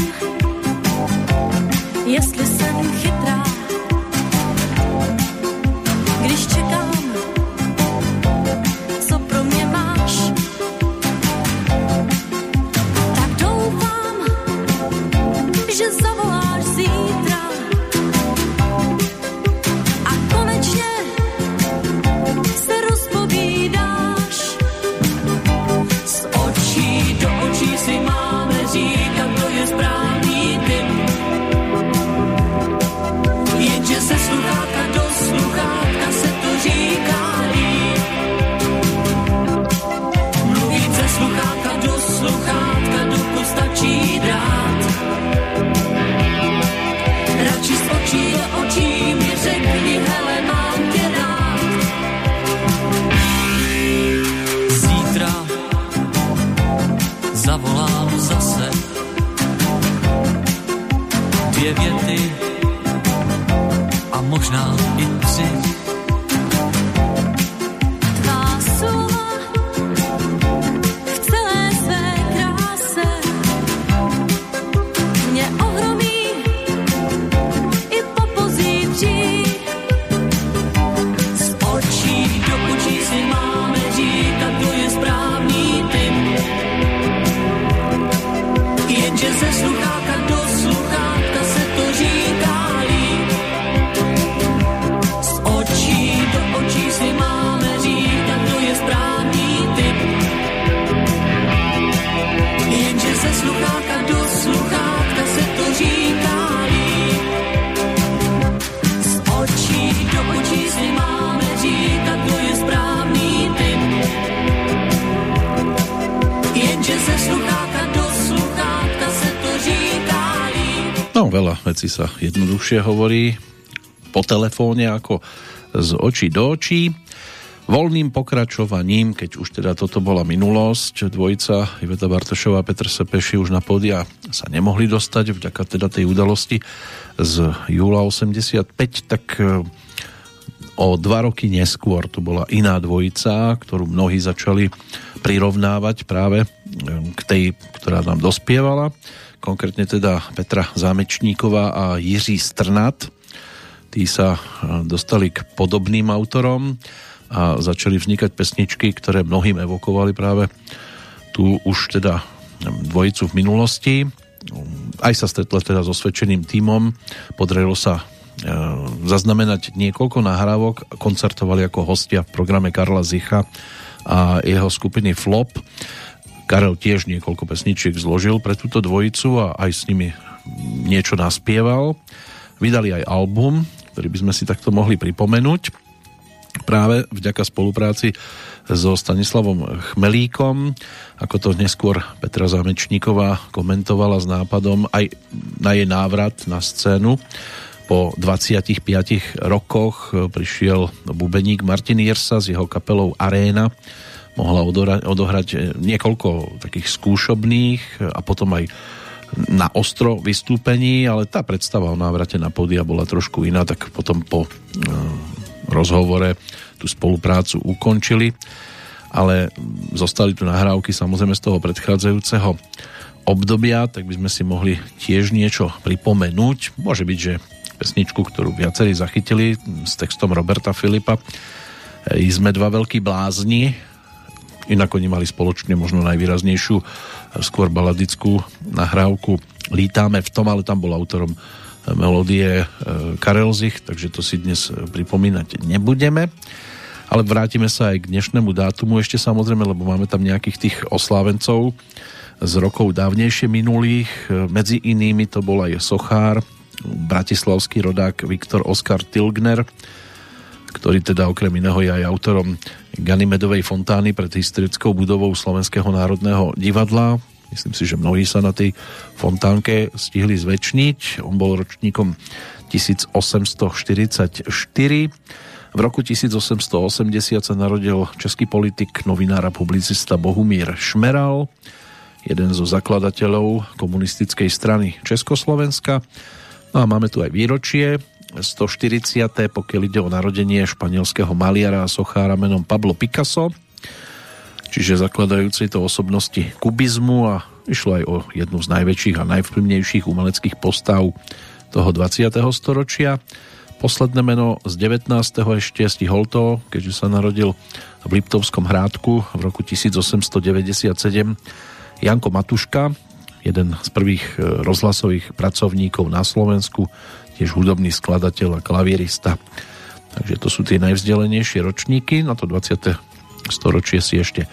jestli jsem chytrá, když čekám, co pro mě máš. Tak doufám, že zavoláš zítra a konečně se rozpovídáš. Z očí do očí si máme říkat, to je správný typ. Jenže se sluchátka do sluchátka se to říká líp. Mluvit ze sluchátka do postačí dát. Radši z očí do očí mi řekni, hele, mám tě rád. Zítra zavolám zase, dvě věty a možná i tři. Tvá slova v celé své kráse mě ohromí i po pozítří. Z očí do očí si máme říkat, to je správný typ. Jenže ze sluchátka do sluchátka se to říká. Sluchátka do sluchátka se to říká líp. Z očí do očí si máme říkat, to je správný typ. Jenže se sluchátka do sluchátka se to říká líp. No, veľa vecí sa jednoduchšie hovorí po telefóne ako z očí do očí. Voľným pokračovaním, keď už teda toto bola minulosť, dvojica Iveta Bartošová a Petr Sepeši už na pódia sa nemohli dostať vďaka teda tej udalosti z júla 85, tak o 2 roky neskôr tu bola iná dvojica, ktorú mnohí začali prirovnávať práve k tej, ktorá nám dospievala, konkrétne teda Petra Zámečníková a Jiří Strnat. Tí sa dostali k podobným autorom a začali vznikať pesničky, ktoré mnohým evokovali práve tu už teda dvojicu v minulosti. Aj sa stretla teda so svedčeným tímom, podarilo sa zaznamenať niekoľko nahrávok, koncertovali ako hostia v programe Karla Zicha a jeho skupiny Flop. Karel tiež niekoľko pesničiek zložil pre túto dvojicu a aj s nimi niečo naspieval. Vydali aj album, ktorý by sme si takto mohli pripomenúť práve vďaka spolupráci so Stanislavom Chmelíkom, ako to neskôr Petra Zámečníková komentovala s nápadom aj na jej návrat na scénu. Po 25 rokoch prišiel bubeník Martin Jirsa s jeho kapelou Arena. Mohla odohrať niekoľko takých skúšobných a potom aj na ostro vystúpení, ale tá predstava o návrate na pódia bola trošku iná, tak potom po rozhovore tú spoluprácu ukončili, ale zostali tu nahrávky samozrejme z toho predchádzajúceho obdobia, tak by sme si mohli tiež niečo pripomenúť. Môže byť, že pesničku, ktorú viacerí zachytili s textom Roberta Filipa, Sme dva veľkí blázni, inak oni mali spoločne možno najvýraznejšiu skôr baladickú nahrávku Lítáme v tom, ale tam bol autorom melódie Karel Zich, takže to si dnes pripomínať nebudeme, ale vrátime sa aj k dnešnému dátumu ešte samozrejme, lebo máme tam nejakých tých oslávencov z rokov dávnejšie minulých, medzi inými to bol aj sochár, bratislavský rodák Viktor Oskar Tilgner, ktorý teda okrem iného je aj autorom Ganymedovej fontány pred historickou budovou Slovenského národného divadla. Myslím si, že mnohí sa na tej fontánke stihli zvečniť. On bol ročníkom 1844. V roku 1880 sa narodil český politik, novinár a publicista Bohumír Šmeral, jeden zo zakladateľov komunistickej strany Československa. No a máme tu aj výročie 140., pokiaľ ide o narodenie španielského maliara a sochára menom Pablo Picasso. čiže zakladajúcej to osobnosti kubizmu, a išlo aj o jednu z najväčších a najvplyvnejších umeleckých postav toho 20. storočia. Posledné meno z 19. ešte stihol to, keďže sa narodil v Liptovskom Hrádku v roku 1897 Janko Matuška, jeden z prvých rozhlasových pracovníkov na Slovensku, tiež hudobný skladateľ a klavírista. Takže to sú tie najvzdelenejšie ročníky, na to 20. storočie si ešte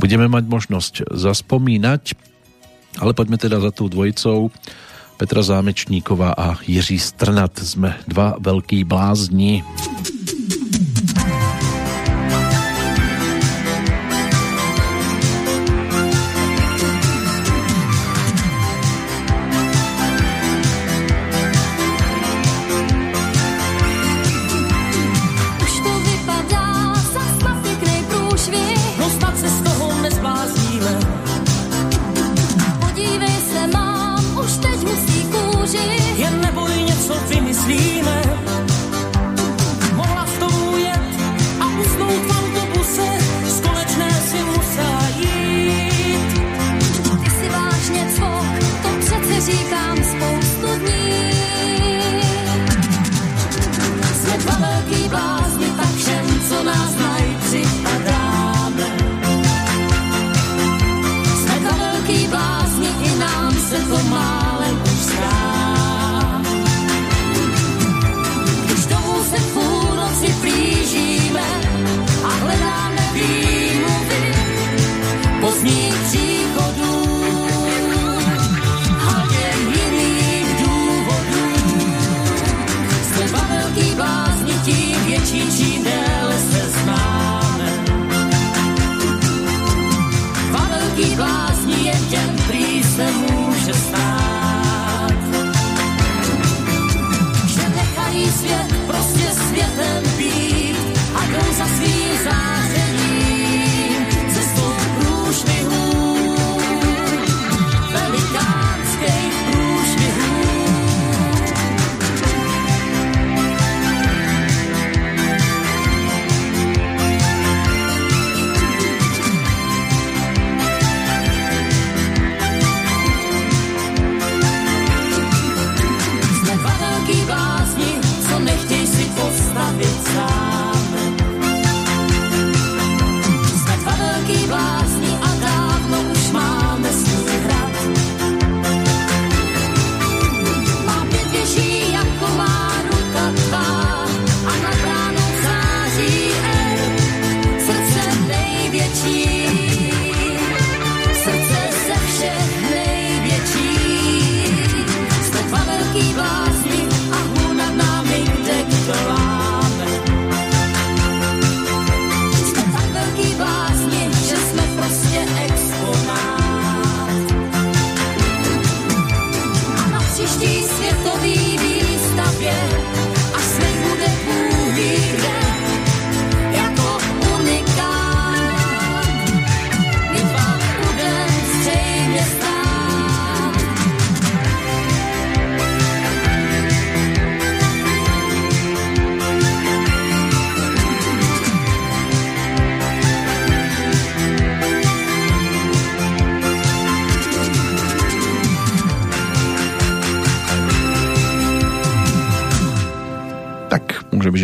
budeme mať možnosť zaspomínať, ale poďme teda za tou dvojicou Petra Zámečníková a Jiří Strnat. Sme dva veľkí blázni.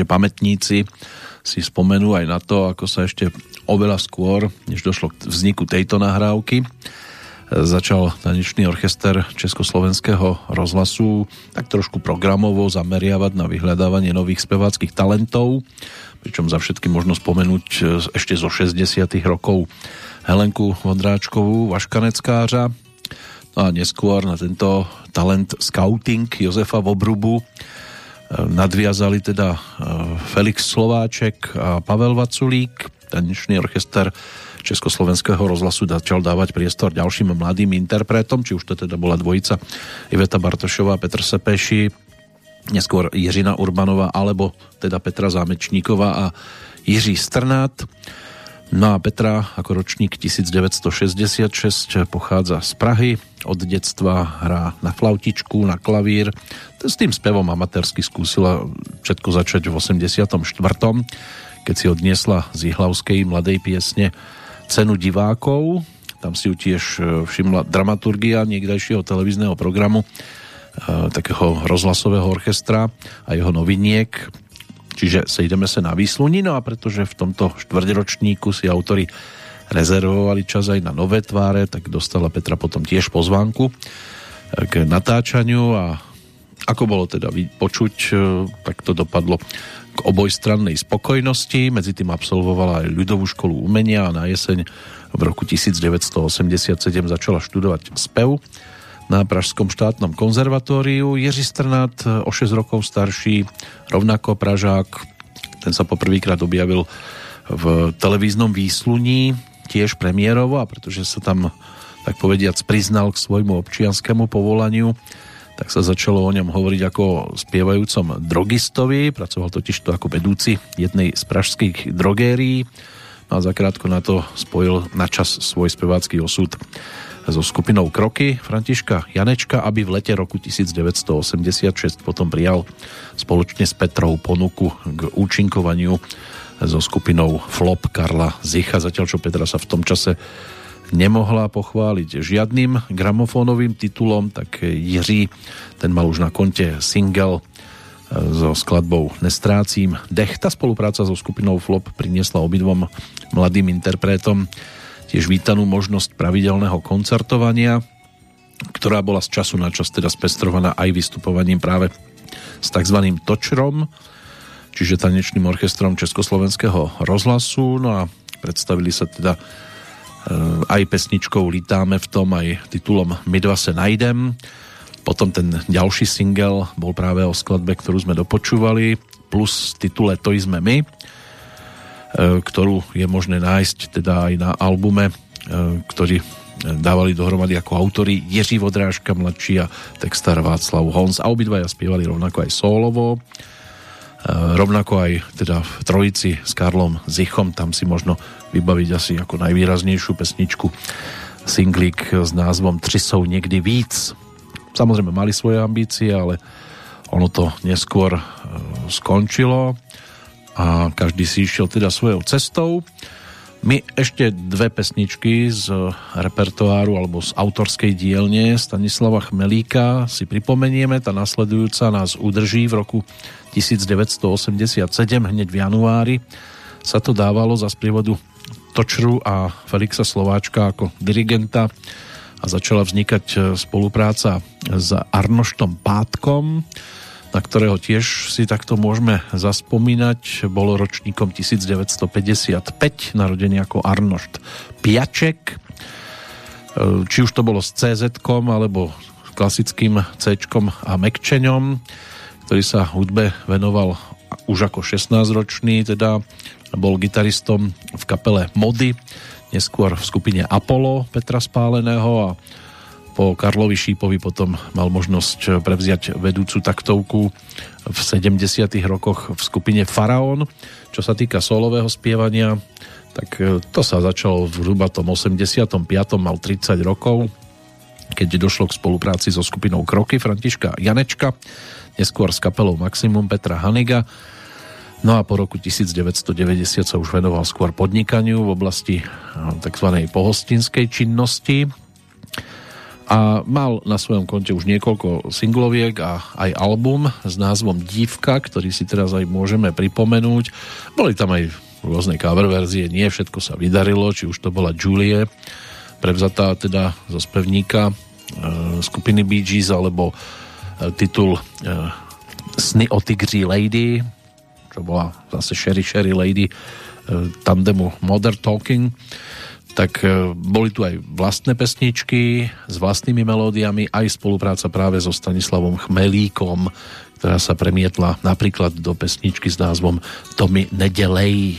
Pamätníci si spomenú aj na to, ako sa ešte oveľa skôr, než došlo k vzniku tejto nahrávky, začal tanečný orchester Československého rozhlasu tak trošku programovo zameriavať na vyhľadávanie nových speváckych talentov, pričom za všetky možno spomenúť ešte zo 60. rokov Helenku Vondráčkovú, Vaškaneckářa, no a neskôr na tento talent scouting Jozefa Vobrubu nadviazali teda Felix Slováček a Pavel Vaculík. Tanečný orchester Československého rozhlasu začal dávať priestor ďalším mladým interpretom, či už to teda bola dvojica Iveta Bartošová, Petr Sepeši, neskôr Jiřina Urbanová, alebo teda Petra Zámečníková a Jiří Strnat. No a Petra ako ročník 1966 pochádza z Prahy, od detstva hrá na flautičku, na klavír. S tým spevom amatérsky skúsila všetko začať v 84., keď si odniesla z jihlavskej Mladej piesne cenu divákov. Tam si ju tiež všimla dramaturgia niekdajšieho televízneho programu takého rozhlasového orchestra a jeho noviniek. Čiže sejdeme sa na výsluní. No a pretože v tomto štvrťročníku si autori rezervovali čas aj na nové tváre, tak dostala Petra potom tiež pozvánku k natáčaniu a ako bolo teda počuť, tak to dopadlo k obojstrannej spokojnosti. Medzi tým absolvovala aj ľudovú školu umenia a na jeseň v roku 1987 začala študovať spev na Pražskom štátnom konzervatóriu. Jiří Strnat, o 6 rokov starší, rovnako Pražák, ten sa poprvýkrát objavil v televíznom výsluní, tiež premiérovo, a pretože sa tam, tak povediac, priznal k svojmu občianskému povolaniu, tak sa začalo o ňom hovoriť ako spievajúcom drogistovi. Pracoval totiž to ako vedúci jednej z pražských drogérií a zakrátko na to spojil na čas svoj spevácky osud so skupinou Kroky Františka Janečka, aby v lete roku 1986 potom prijal spoločne s Petrou ponuku k účinkovaniu so skupinou Flop Karla Zicha, zatiaľ čo Petra sa v tom čase nemohla pochváliť žiadnym gramofónovým titulom, tak Jiří, ten mal už na konte single so skladbou Nestrácím dech. Tá spolupráca so skupinou Flop priniesla obidvom mladým interpretom tiež vítanú možnosť pravidelného koncertovania, ktorá bola z času na čas teda spestrovaná aj vystupovaním práve s takzvaným točrom, čiže tanečným orchestrom Československého rozhlasu. No a predstavili sa teda aj pesničkou Lítáme v tom, aj titulom My dva se najdem. Potom ten ďalší single bol práve o skladbe, ktorú sme dopočúvali, plus titule To sme my, ktorú je možné nájsť teda aj na albume, ktorý dávali dohromady ako autori Jiří Vodrážka mladší a textár Václav Honz, a obidvaja spievali rovnako aj solovo, rovnako aj teda v trojici s Karlom Zichom. Tam si možno vybaviť asi ako najvýraznejšiu pesničku singlík s názvom Tři sú niekdy víc. Samozrejme mali svoje ambície, ale ono to neskôr skončilo a každý si išiel teda svojou cestou. My ešte dve pesničky z repertoáru alebo z autorskej dielne Stanislava Chmelíka si pripomenieme. Tá nasledujúca nás udrží v roku 1987, hneď v januári. Sa to dávalo za sprievodu Točru a Felixa Slováčka ako dirigenta a začala vznikať spolupráca s Arnoštom Pátkom, na ktorého tiež si takto môžeme zaspomínať. Bol ročníkom 1955, narodený ako Arnošt Piaček. Či už to bolo s CZ-kom alebo klasickým C-čkom a Mekčeňom, ktorý sa hudbe venoval už ako 16-ročný, teda bol gitaristom v kapele Mody, neskôr v skupine Apollo Petra Spáleného, a po Karlovi Šípovi potom mal možnosť prevziať vedúcu taktovku v 70. rokoch v skupine Faraón. Čo sa týka solového spievania, tak to sa začalo v zhruba tom 85. mal 30 rokov, keď došlo k spolupráci so skupinou Kroky Františka Janečka, neskôr s kapelou Maximum Petra Haniga. No a po roku 1990 sa už venoval skôr podnikaniu v oblasti tzv. Pohostinskej činnosti a mal na svojom konte už niekoľko singloviek a aj album s názvom Dívka, ktorý si teraz aj môžeme pripomenúť. Boli tam aj rôzne cover verzie, nie všetko sa vydarilo, či už to bola Julie, prevzatá teda zo spevníka skupiny Bee Gees, alebo titul Sny o tigří lady, čo bola zase Sherry Sherry Lady tandemu Modern Talking. Tak boli tu aj vlastné pesničky s vlastnými melódiami, aj spolupráca práve so Stanislavom Chmelíkom, ktorá sa premietla napríklad do pesničky s názvom To mi nedelej.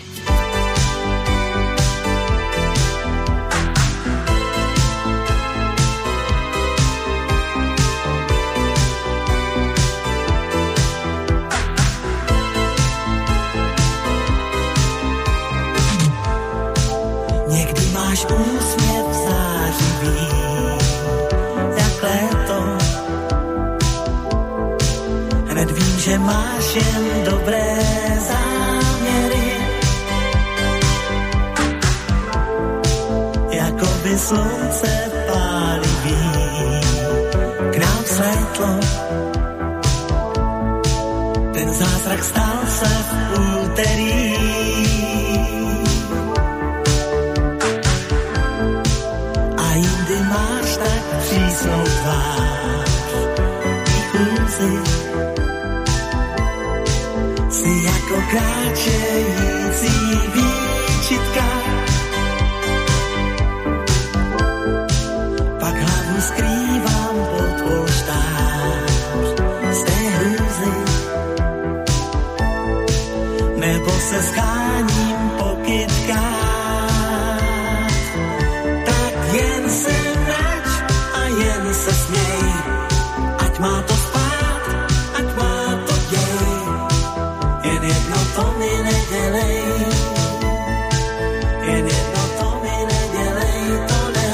Máš jen dobré záměry, aby slunce pálivý k nám svetlo. Ten zázrak stal se v úterý. A jindy máš tak přísnou tvář i chůzi. Jsi jako kráčející výčitka. Pak hlavu skrývám pod polštář z té hrůzy. Nebo se skáním po kytkách. Tak jen se mrač a jen se směj, ať má to spát, ať má to děj. Jen jedno to mi nedělej, jen jedno to mi nedělej, to ne.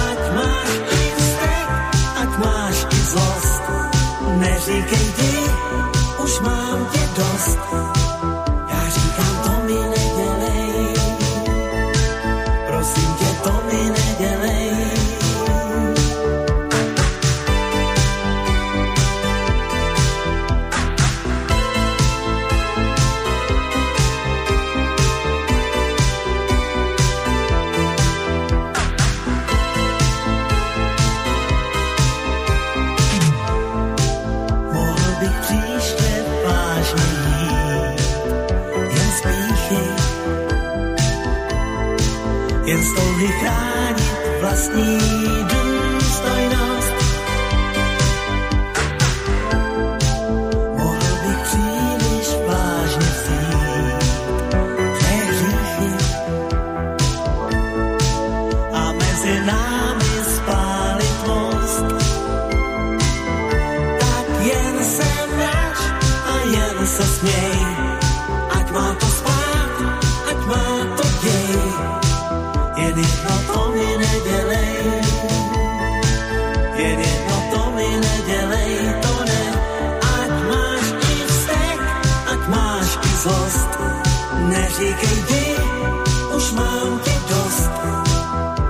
Ať máš i vztek, ať máš i zlost, neříkej ti, už mám tě dost. Chránit vlastní důstojnost. Mohl bych příliš vážně vzít tvé hříchy a mezi námi spálit most. Tak jen se mrač a jen se směj, ať má to spát, ať má to děj. Jen jedno to mi nedělej, jen jedno to mi nedělej, to ne. Ať máš i vztek, ať máš i zlost, neříkej ty, už mám tě dost.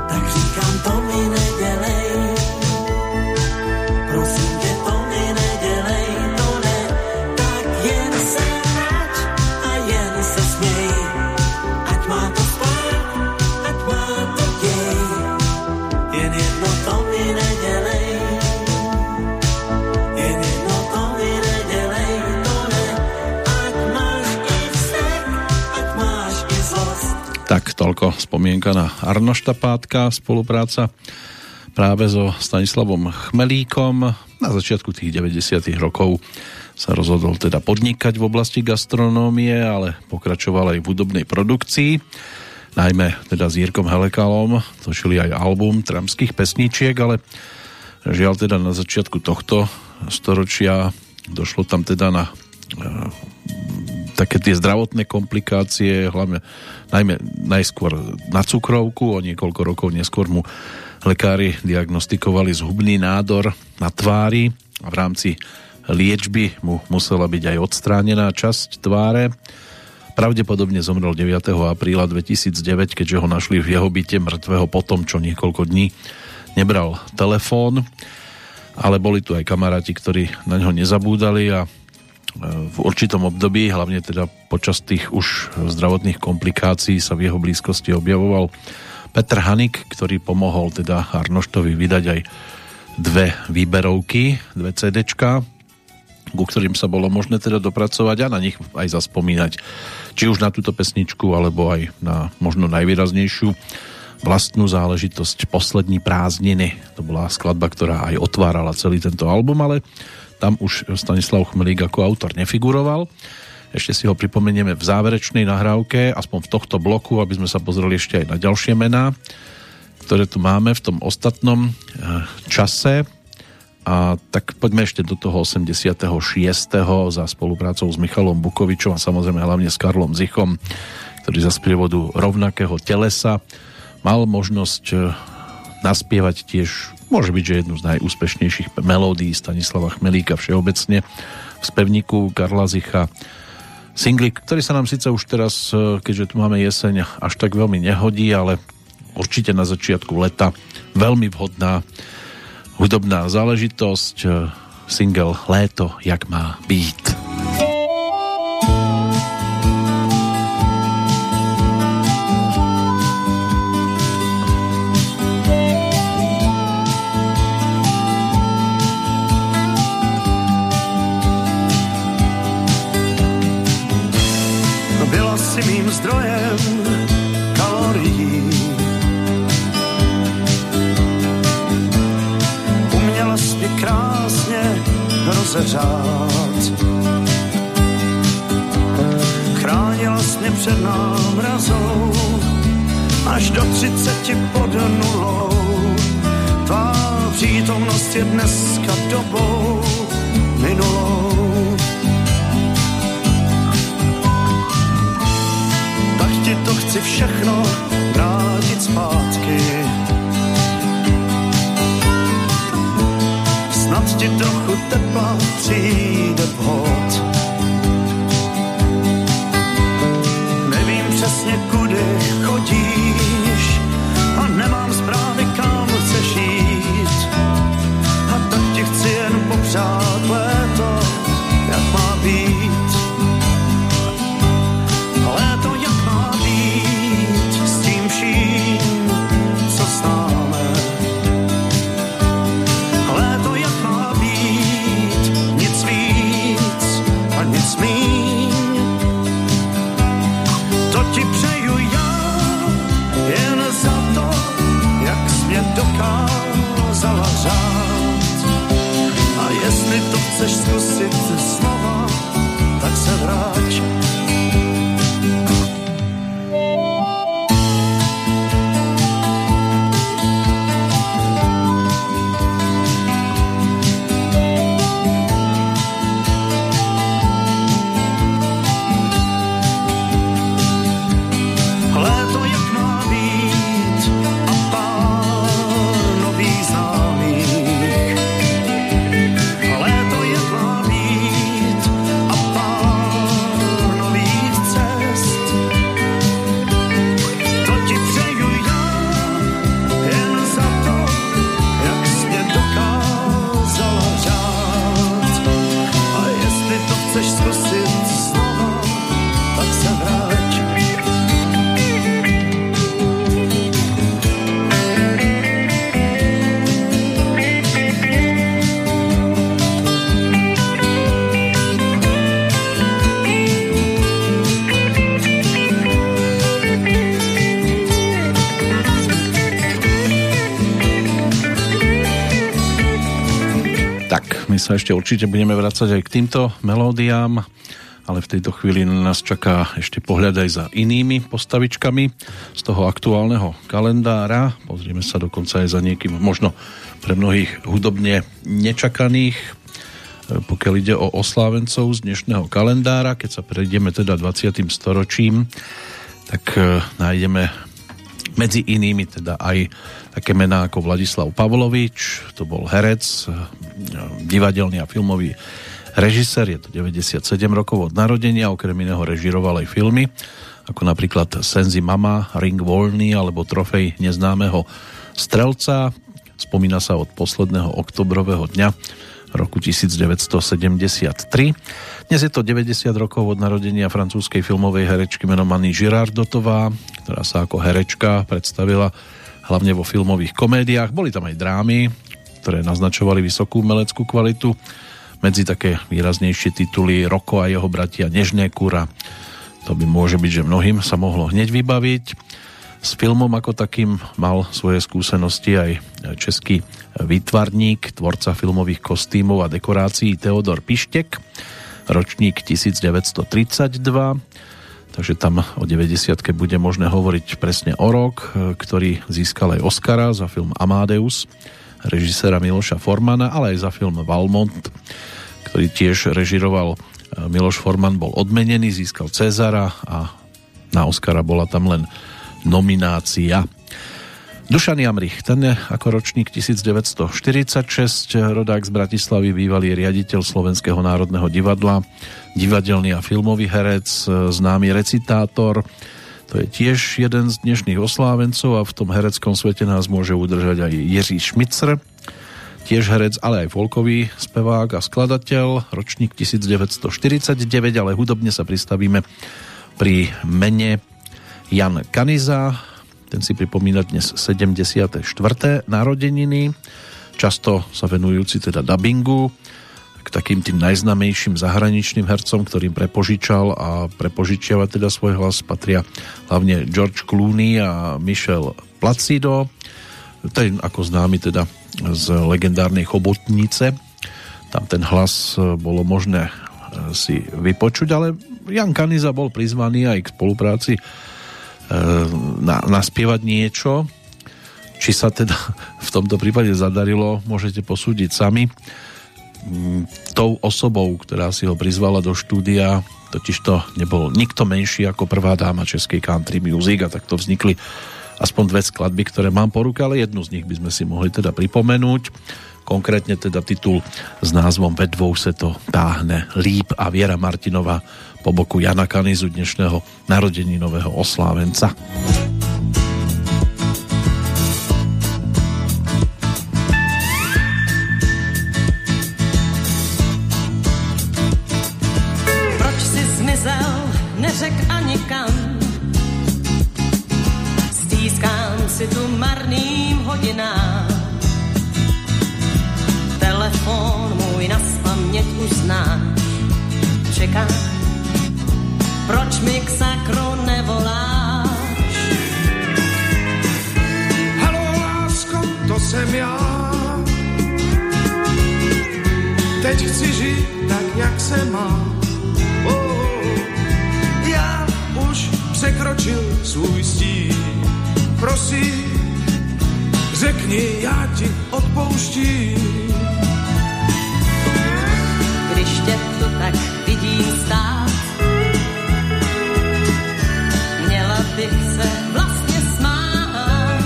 Tak říkám, to mi nedělej, prosím tě, to mi nedělej, to ne. Tak jen se mrač a jen se směj, ať má to spát, tak toľko spomienka na Arnošta Pátka, spolupráca práve so Stanislavom Chmelíkom. Na začiatku tých 90. rokov sa rozhodol teda podnikať v oblasti gastronómie, ale pokračoval aj v hudobnej produkcii, najmä teda s Jirkom Helekalom, točili aj album tramských pesničiek, ale žiaľ teda na začiatku tohto storočia došlo tam teda na také tie zdravotné komplikácie, hlavne najmä najskôr na cukrovku, o niekoľko rokov neskôr mu lekári diagnostikovali zhubný nádor na tvári a v rámci liečby mu musela byť aj odstránená časť tváre. Pravdepodobne zomrel 9. apríla 2009, keďže ho našli v jeho byte mŕtvého po tom, čo niekoľko dní nebral telefón. Ale boli tu aj kamaráti, ktorí na ňo nezabúdali a v určitom období, hlavne teda počas tých už zdravotných komplikácií, sa v jeho blízkosti objavoval Petr Hanik, ktorý pomohol teda Arnoštovi vydať aj dve výberovky, dve CDčka, ku ktorým sa bolo možné teda dopracovať a na nich aj zaspomínať. Či už na túto pesničku, alebo aj na možno najvýraznejšiu vlastnú záležitosť Poslední prázdniny. To bola skladba, ktorá aj otvárala celý tento album, ale tam už Stanislav Chmelík ako autor nefiguroval. Ešte si ho pripomenieme v záverečnej nahrávke, aspoň v tohto bloku, aby sme sa pozreli ešte aj na ďalšie mená, ktoré tu máme v tom ostatnom čase. A tak poďme ešte do toho 86. za spoluprácou s Michalom Bukovičom a samozrejme hlavne s Karlom Zichom, ktorý za sprievodu Rovnakého telesa mal možnosť naspievať tiež, môže byť, že jednu z najúspešnejších melódií Stanislava Chmelíka všeobecne v spevníku Karla Zicha. Singlik, ktorý sa nám síce už teraz, keďže tu máme jeseň, až tak veľmi nehodí, ale určite na začiatku leta veľmi vhodná hudobná záležitosť, single Léto, jak má být. Řád. Chránila jsi mě před námrazou až do 30 pod nulou. Tvá přítomnost je dneska dobou minulou. Tak ti to chci všechno vrátit zpátky. Snad ti trochu tepla přijde vhod. Nevím přesně, kudy chodíš a nemám zprávy, kam chceš jít. A tak ti chci jen popřát léto, jak má být. Léto, jak má být s tím vším, co známe. Zmíň, to ti přeju já, jen za to, jak jsi mě dokázala řád. A jestli to chceš zkusit znova, tak se vrať. Sa ešte určite budeme vracať aj k týmto melódiám, ale v tejto chvíli nás čaká ešte pohľad aj za inými postavičkami z toho aktuálneho kalendára. Pozrieme sa dokonca aj za niekým možno pre mnohých hudobne nečakaných, pokiaľ ide o oslávencov z dnešného kalendára. Keď sa prejdeme teda 20. storočím, tak nájdeme medzi inými teda aj také mená ako Vladislav Pavlovič, to bol herec, divadelný a filmový režisér, je to 97 rokov od narodenia, okrem iného režiroval aj filmy, ako napríklad Senzi mama, Ring voľný alebo Trofej neznámeho strelca. Spomína sa od posledného oktobrového dňa roku 1973. Dnes je to 90 rokov od narodenia francúzskej filmovej herečky menovaný Girardotová, ktorá sa ako herečka predstavila hlavne vo filmových komédiách. Boli tam aj drámy, ktoré naznačovali vysokú umeleckú kvalitu. Medzi také výraznejšie tituly Roko a jeho bratia, Nežné kura. To by môže byť, že mnohým sa mohlo hneď vybaviť. S filmom ako takým mal svoje skúsenosti aj český výtvarník, tvorca filmových kostýmov a dekorácií Teodor Pištek, ročník 1932. Takže tam o 90-ke bude možné hovoriť presne o rok, ktorý získal aj Oscara za film Amadeus režiséra Miloša Formana, ale aj za film Valmont, ktorý tiež režiroval Miloš Forman, bol odmenený, získal Cezara a na Oscara bola tam len nominácia. Dušan Jamrich, ten je ako ročník 1946, rodák z Bratislavy, bývalý riaditeľ Slovenského národného divadla, divadelný a filmový herec, známy recitátor, To je tiež jeden z dnešných oslávencov a v tom hereckom svete nás môže udržať aj Jiří Šmicr, tiež herec, ale aj folkový spevák a skladateľ, ročník 1949, ale hudobne sa pristavíme pri mene Jan Kaniza. Ten si pripomína dnes 74. narodeniny, často sa venujúci teda dabingu, k takým tým najznámejším zahraničným hercom, ktorým prepožičal a prepožičiava teda svoj hlas, patria hlavne George Clooney a Michel Placido, ten ako známy teda z legendárnej Chobotnice. Tam ten hlas bolo možné si vypočuť, ale Jan Kaniza bol prizvaný aj k spolupráci naspievať niečo. Či sa teda v tomto prípade zadarilo, môžete posúdiť sami. Tou osobou, ktorá si ho prizvala do štúdia, totiž to nebol nikto menší ako prvá dáma českej country music, a takto vznikli aspoň dve skladby, ktoré mám po ruke, ale jednu z nich by sme si mohli teda pripomenúť, konkrétne teda titul s názvom Ve dvou se to táhne líp a Viera Martinová po boku Jana Kanizu, dnešného narodeninového oslávenca. Si tu marným hodinám, telefon můj naspaměť už znáš, čekám, proč mi k sakru nevoláš? Haló lásko, to jsem já, teď chci žít tak, jak se mám, já už překročil svůj stín. Prosím, řekni, já ti odpouštím. Když tě to tak vidím stát, měla bych se vlastně smát.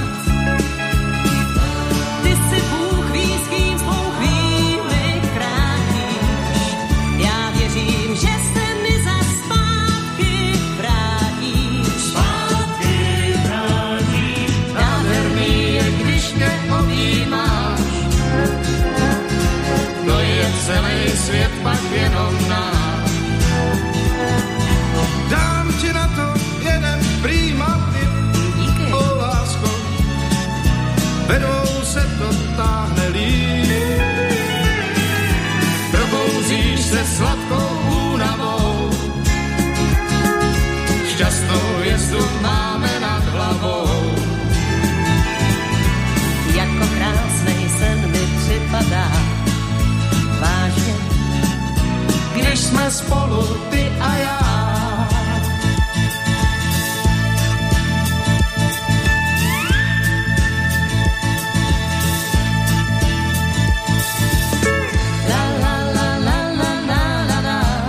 Ty si Bůh ví, s kým svou chvíli krátíš. Já věřím, že jste mi za zpátky vrátíš. Celý svět pak jenom nás. Dám ti na to jeden prýma tip. Díky. O lásko, vedou se to táhne líp. Probouzíš se sladkou únavou, šťastnou jezdu máme nad hlavou. Jako krásnej sen mi připadá, vážně, když jsme spolu ty a já. La la la la la la la la.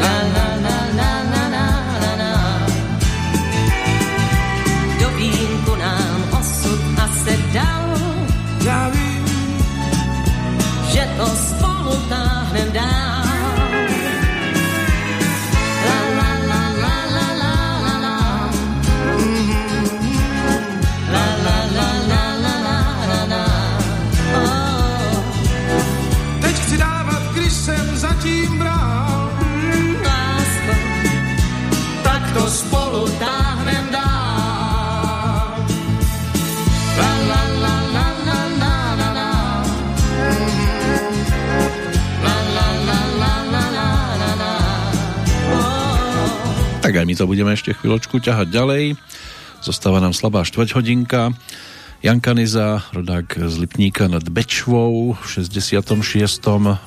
La la la la la la la la. Do vínku nám osud asi dal. Já vím, že to spolu táhnem dál. La la la la la la la la. La la la la la la la. Oh. Teď chci dávat, když jsem zatím bral. Lásko, tak to spolu táhnem dál. La la la la la la la la. Tak aj my to budeme ešte chvíľočku ťahať ďalej. Zostáva nám slabá štvrťhodinka. Jan Kaniza, rodák z Lipníka nad Bečvou, v 66.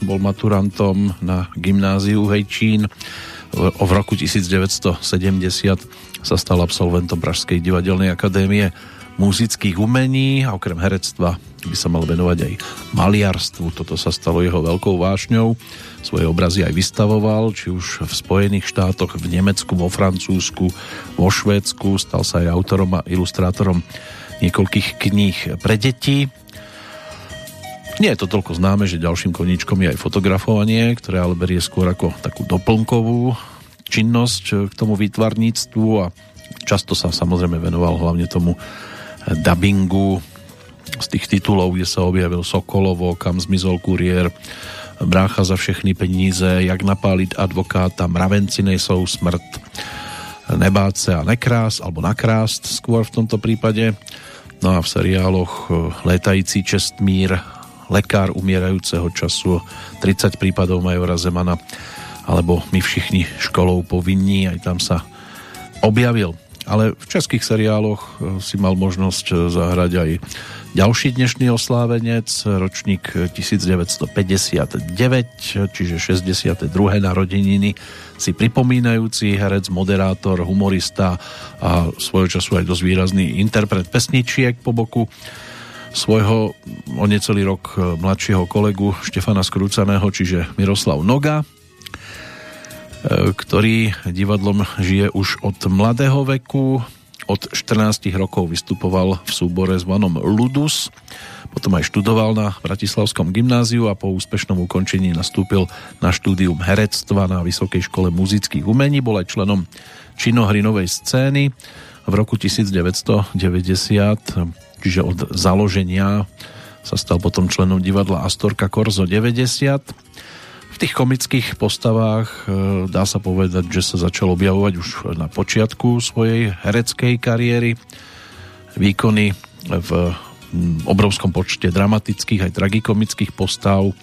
bol maturantom na gymnáziu Hejčín. V roku 1970 sa stal absolventom Pražskej divadelnej akadémie muzických umení a okrem herectva by sa mal venovať aj maliarstvu. Toto sa stalo jeho veľkou vášňou. Svoje obrazy aj vystavoval, či už v Spojených štátoch, v Nemecku, vo Francúzsku, vo Švédsku. Stal sa aj autorom a ilustrátorom niekoľkých kníh pre deti. Nie je to toľko známe, že ďalším koníčkom je aj fotografovanie, ktoré ale berie skôr ako takú doplnkovú činnosť k tomu výtvarníctvu a často sa samozrejme venoval hlavne tomu dabingu z tých titulov, kde sa objavil Sokolovo, Kam zmizol kuriér, Brácha za všechny peníze, Jak napálit advokáta, Mravenci nejsou smrt, Nebát se a nekrást, alebo nakrást skôr v tomto prípade. No a v seriáloch Létající Čestmír, Lekár umierajúceho času, 30 prípadov Majora Zemana alebo My všichni školou povinní, aj tam sa objavil. Ale v českých seriáloch si mal možnosť zahrať aj ďalší dnešný oslávenec, ročník 1959, čiže 62. narodeniny si pripomínajúci herec, moderátor, humorista a svojho času aj dosť výrazný interpret pesničiek po boku svojho o necelý rok mladšieho kolegu Štefana Skrúcaného, čiže Miroslav Noga, ktorý divadlom žije už od mladého veku. Od 14 rokov vystupoval v súbore zvanom Ludus, potom aj študoval na Bratislavskom gymnáziu a po úspešnom ukončení nastúpil na štúdium herectva na Vysokej škole múzických umení, bol aj členom činohry Novej scény. V roku 1990, čiže od založenia, sa stal potom členom divadla Astorka Korzo 90. V tých komických postavách dá sa povedať, že sa začal objavovať už na počiatku svojej hereckej kariéry. Výkony v obrovskom počte dramatických aj tragikomických postav,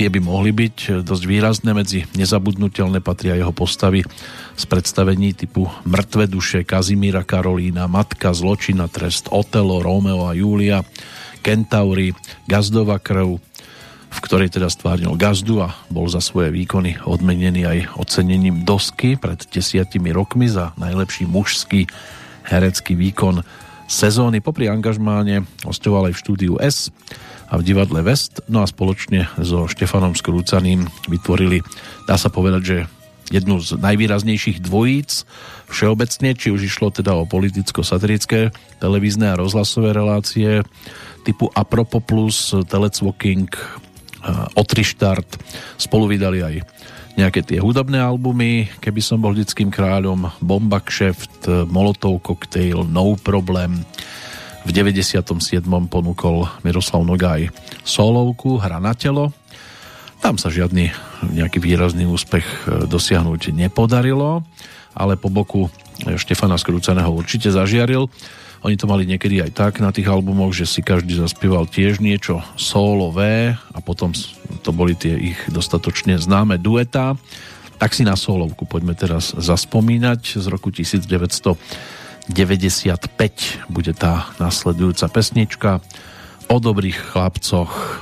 tie by mohli byť dosť výrazné. Medzi nezabudnutelné patria jeho postavy z predstavení typu Mŕtve duše, Kazimíra Karolína, Matka, Zločina, Trest, Otelo, Rómeo a Júlia, Kentauri, Gazdova krv, v ktorej teda stvárnil gazdu a bol za svoje výkony odmenený aj ocenením dosky pred 10 rokmi za najlepší mužský herecký výkon sezóny. Popri angažmáne hostoval aj v štúdiu S a v divadle West, no a spoločne so Štefanom Skrúcaným vytvorili, dá sa povedať, že jednu z najvýraznejších dvojíc všeobecne, či už išlo teda o politicko-satirické televízne a rozhlasové relácie typu Apropo Plus, Telecwoking, Otrištart, spolu vydali aj nejaké tie hudobné albumy, Keby som bol detským kráľom, Bomba kšeft, Molotov cocktail, No Problem. V 97. ponúkol Miroslav Noga aj solovku Hra na telo. Tam sa žiadny nejaký výrazný úspech dosiahnuť nepodarilo, ale po boku Štefana Skrúcaného určite zažiaril. Oni to mali niekedy aj tak na tých albumoch, že si každý zaspieval tiež niečo solové a potom to boli tie ich dostatočne známe duetá. Tak si na solovku poďme teraz zaspomínať. Z roku 1995 bude tá nasledujúca pesnička O dobrých chlapcoch.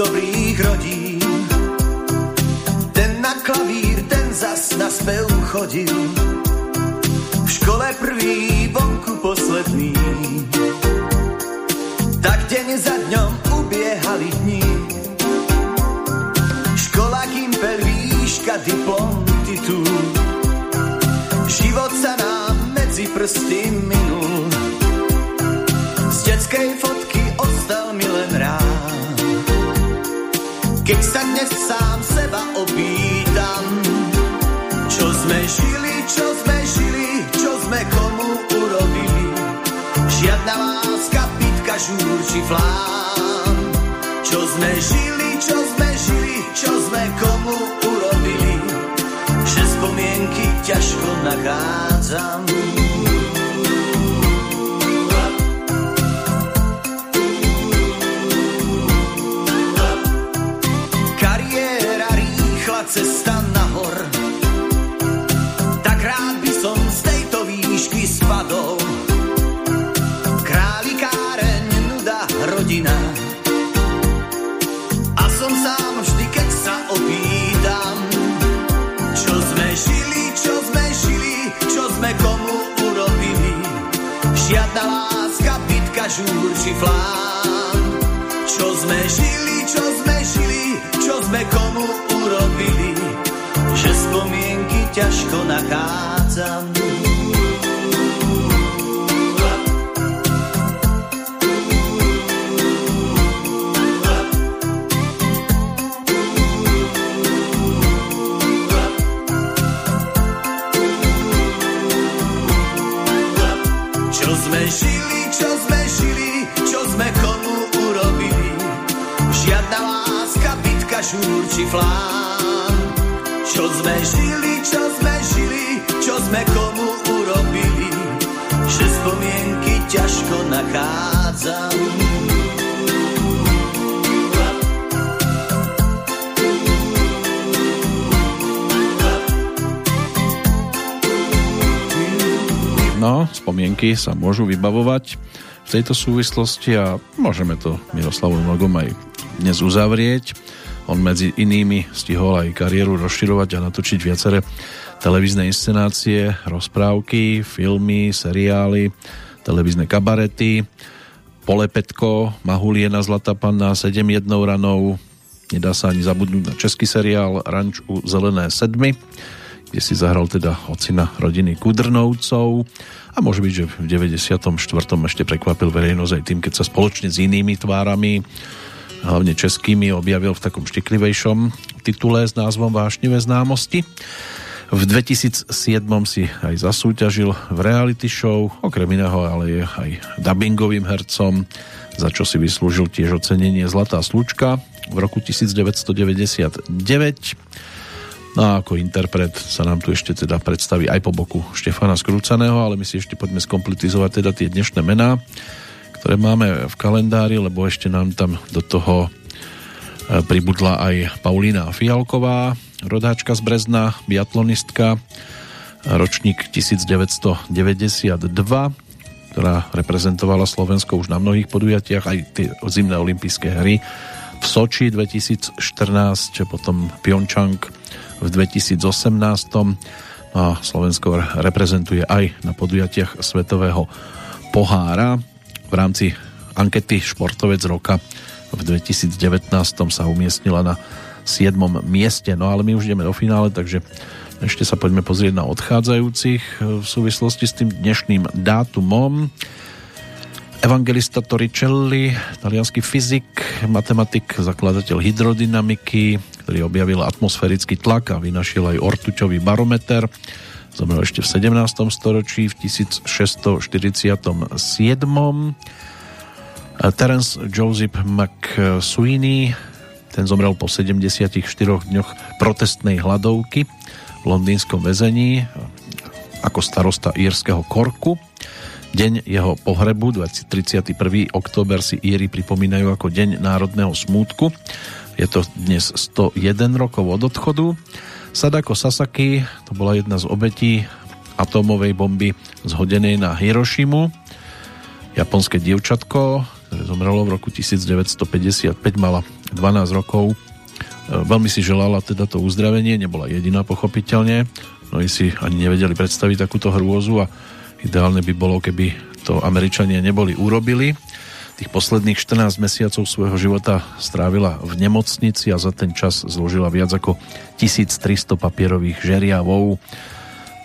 Dobrých rodín. Ten na klavír, ten zas na spev chodil. V škole prvý, vonku posledný. Tak deň za dňom ubiehali dni. Škola, kimpel, výška, diplom, titul. Život sa nám medzi prsty minul. Z detskej fotky ostal mi len rád. Keď sa dnes sám seba opýtam, čo sme žili, čo sme komu urobili. Žiadna láska, pitka, žúr či flám. Čo sme žili, čo sme komu urobili. Že spomienky ťažko nachádzam. Cesta nahor. Tak rád by som z tejto výšky spadol. Králikáreň, nuda, rodina. A som sám vždy, keď sa opýtam, čo sme žili, čo sme komu urobili. Žiadna láska, bitka, žúr či flám. Čo sme žili, sme komu urobili, že spomienky ťažko nachádzam. Žúr či flám. Čo sme žili, čo sme komu urobili, že spomienky ťažko nachádzam. No, spomienky sa môžu vybavovať v tejto súvislosti a môžeme to Miroslavom Nogom aj dnes uzavrieť. On medzi inými stihol aj kariéru rozširovať a natočiť viaceré televízne inscenácie, rozprávky, filmy, seriály, televízne kabarety, Polepetko, Mahuliena Zlatá panna, 7:1 ranou, nedá sa ani zabudnúť na český seriál Ranč u zelené sedmy, kde si zahral teda ocina rodiny Kudrnovcov a môže byť, že v 94. ešte prekvapil verejnosť aj tým, keď sa spoločne s inými tvárami, hlavne českými, objavil v takom štiklivejšom titule s názvom Vášnivé známosti. V 2007 si aj zasúťažil v reality show, okrem iného ale je aj dabingovým hercom, za čo si vyslúžil tiež ocenenie Zlatá slučka v roku 1999. No a ako interpret sa nám tu ešte teda predstaví aj po boku Štefana Skrúcaného, ale my si ešte poďme skompletizovať teda tie dnešné mená, ktoré máme v kalendári, lebo ešte nám tam do toho pribudla aj Paulína Fialková, rodáčka z Brezna, biatlonistka, ročník 1992, ktorá reprezentovala Slovensko už na mnohých podujatiach, aj tie zimné olympijské hry v Soči 2014, potom Pyeongchang v 2018, a Slovensko reprezentuje aj na podujatiach Svetového pohára. V rámci ankety Športovec roka v 2019 sa umiestnila na 7. mieste. No ale my už ideme do finále, takže ešte sa poďme pozrieť na odchádzajúcich v súvislosti s tým dnešným dátumom. Evangelista Torricelli, taliansky fyzik, matematik, zakladateľ hydrodynamiky, ktorý objavil atmosférický tlak a vynašiel aj ortuťový barometer. Zomrel ešte v 17. storočí v 1647. Terence Joseph McSweeney, ten zomrel po 74 dňoch protestnej hladovky v londýnskom väzení ako starosta írskeho Corku. Deň jeho pohrebu, 31. október, si Íri pripomínajú ako Deň národného smútku. Je to dnes 101 rokov od odchodu. Sadako Sasaki, to bola jedna z obetí atómovej bomby zhodenej na Hirošimu. Japonské dievčatko, ktoré zomrelo v roku 1955, mala 12 rokov. Veľmi si želala teda to uzdravenie, nebola jediná pochopiteľne. Mnohí si ani nevedeli predstaviť takúto hrôzu a ideálne by bolo, keby to Američania neboli urobili. Tých posledných 14 mesiacov svojho života strávila v nemocnici a za ten čas zložila viac ako 1300 papierových žeriavov.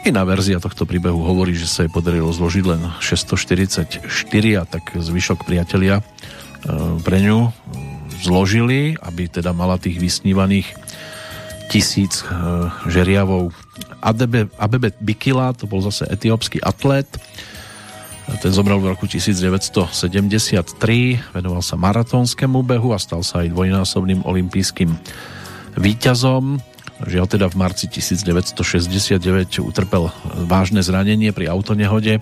Iná verzia tohto príbehu hovorí, že sa jej podarilo zložiť len 644 a tak zvyšok priatelia pre ňu zložili, aby teda mala tých vysnívaných 1000 žeriavov. Abebe Bikila, to bol zase etiópsky atlét, ten zomrel v roku 1973, venoval sa maratónskému behu a stal sa aj dvojnásobným olympijským víťazom. Žiaľ teda v marci 1969 utrpel vážne zranenie pri autonehode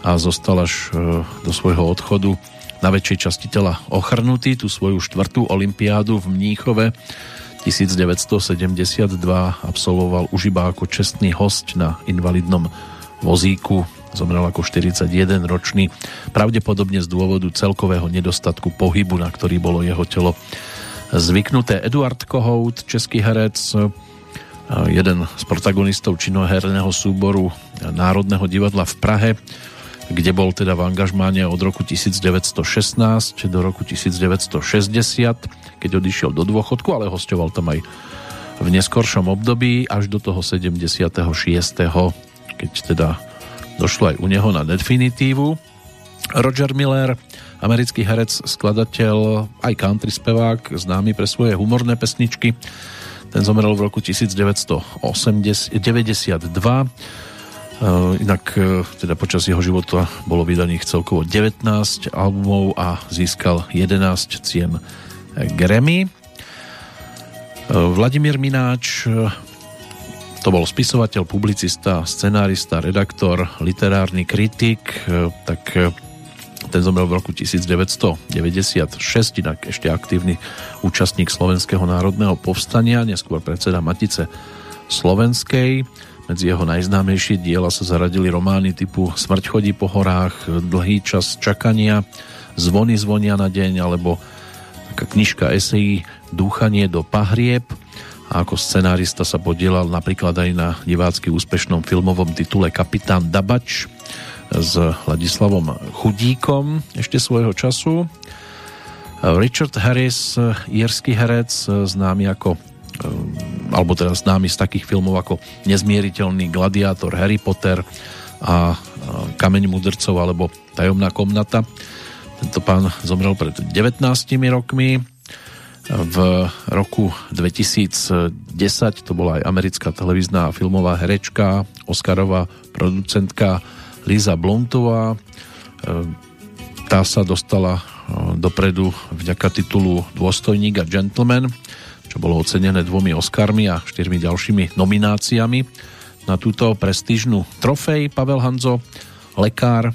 a zostal až do svojho odchodu na väčšej časti tela ochrnutý. Tú svoju štvrtú olympiádu v Mníchove 1972 absolvoval už iba ako čestný hosť na invalidnom vozíku. Zomrel ako 41-ročný, pravdepodobne z dôvodu celkového nedostatku pohybu, na ktorý bolo jeho telo zvyknuté. Eduard Kohout, český herec, jeden z protagonistov činoherného súboru Národného divadla v Prahe, kde bol teda v angažmáne od roku 1916 do roku 1960, keď odišiel do dôchodku, ale hosťoval tam aj v neskoršom období až do toho 76., keď teda došlo aj u neho na definitívu. Roger Miller, americký herec, skladateľ, aj country spevák, známy pre svoje humorné pesničky. Ten zomrel v roku 1992. Inak teda počas jeho života bolo vydaných celkovo 19 albumov a získal 11 cien Grammy. Vladimír Mináč, to bol spisovateľ, publicista, scenárista, redaktor, literárny kritik, tak ten zomrel v roku 1996, inak ešte aktívny účastník Slovenského národného povstania, neskôr predseda Matice slovenskej. Medzi jeho najznámejšie diela sa zaradili romány typu Smrť chodí po horách, Dlhý čas čakania, Zvony zvonia na deň, alebo taká knižka esejí Dúchanie do pahrieb. A ako scenárista sa podielal napríklad aj na divácky úspešnom filmovom titule Kapitán Dabač s Ladislavom Chudíkom ešte svojho času. Richard Harris, írsky herec, známy ako alebo teda známy z takých filmov ako Nezmieriteľný gladiátor, Harry Potter a Kameň mudrcov alebo Tajomná komnata. Tento pán zomrel pred 19 rokmi. V roku 2010 to bola aj americká televízna a filmová herečka, Oscarová producentka Liza Bluntová. Tá sa dostala dopredu vďaka titulu Dôstojník a Gentleman, čo bolo ocenené 2 Oscarmi a 4 ďalšími nomináciami. Na túto prestížnu trofej Pavel Hanzo, lekár,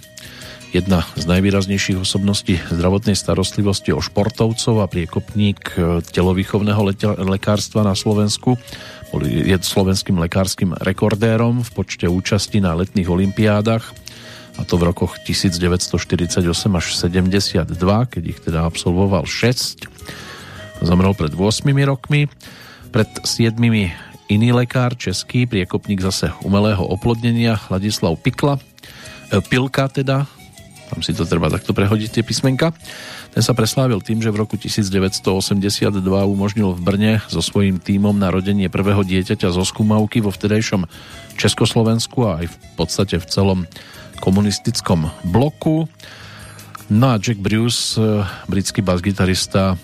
jedna z najvýraznejších osobností zdravotnej starostlivosti o športovcov a priekopník telovýchovného lekárstva na Slovensku, je slovenským lekárskym rekordérom v počte účasti na letných olympiádach, a to v rokoch 1948 až 72, keď ich teda absolvoval 6. Zomrel pred 8 rokmi. Pred 7 iný lekár český, priekopník zase umelého oplodnenia Ladislav Pilka, tam si to treba takto prehodiť tie písmenka. Ten sa preslávil tým, že v roku 1982 umožnil v Brne so svojím tímom narodenie prvého dieťaťa zo skúmavky vo vtedajšom Československu a aj v podstate v celom komunistickom bloku. No a Jack Bruce, britský basgitarista,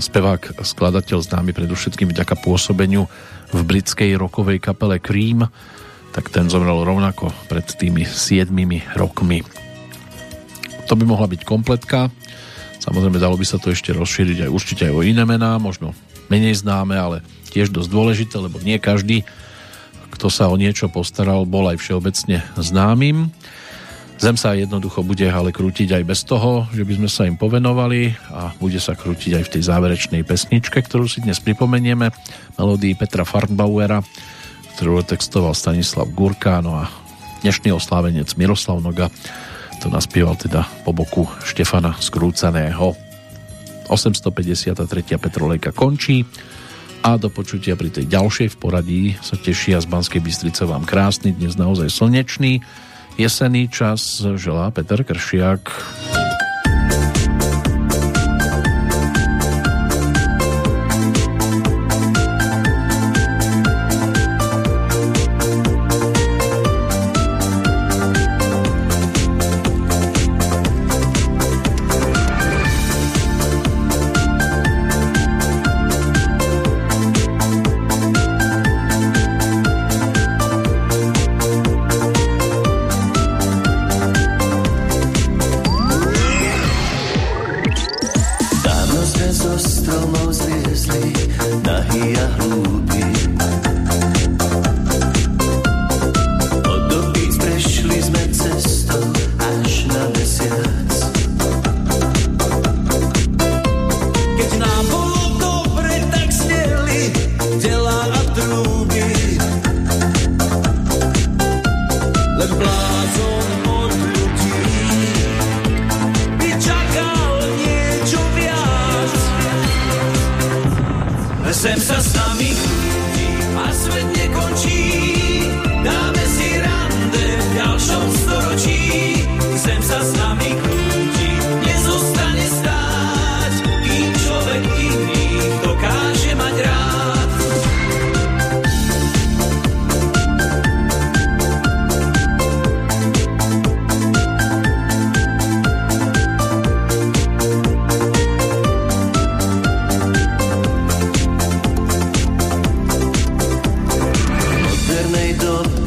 spevák, skladateľ, známy predovšetkým vďaka pôsobeniu v britskej rockovej kapele Cream, tak ten zomrel rovnako pred tými 7 rokmi. To by mohla byť kompletka. Samozrejme, dalo by sa to ešte rozšíriť aj určite aj o iné mená, možno menej známe, ale tiež dosť dôležité, lebo nie každý, kto sa o niečo postaral, bol aj všeobecne známym. Zem sa jednoducho bude ale krútiť aj bez toho, že by sme sa im povenovali, a bude sa krútiť aj v tej záverečnej pesničke, ktorú si dnes pripomenieme, melódii Petra Farnbauera, ktorú textoval Stanislav Gurka, no a dnešný oslávenec Miroslav Noga to naspieval teda po boku Štefana Skrúcaného. 853. Petrolejka končí a do počutia pri tej ďalšej v poradí sa tešia z Banskej Bystrice vám krásny, dnes naozaj slnečný jesenný čas želá Peter Kršiak. Dáme si rande v ďalšom storočí.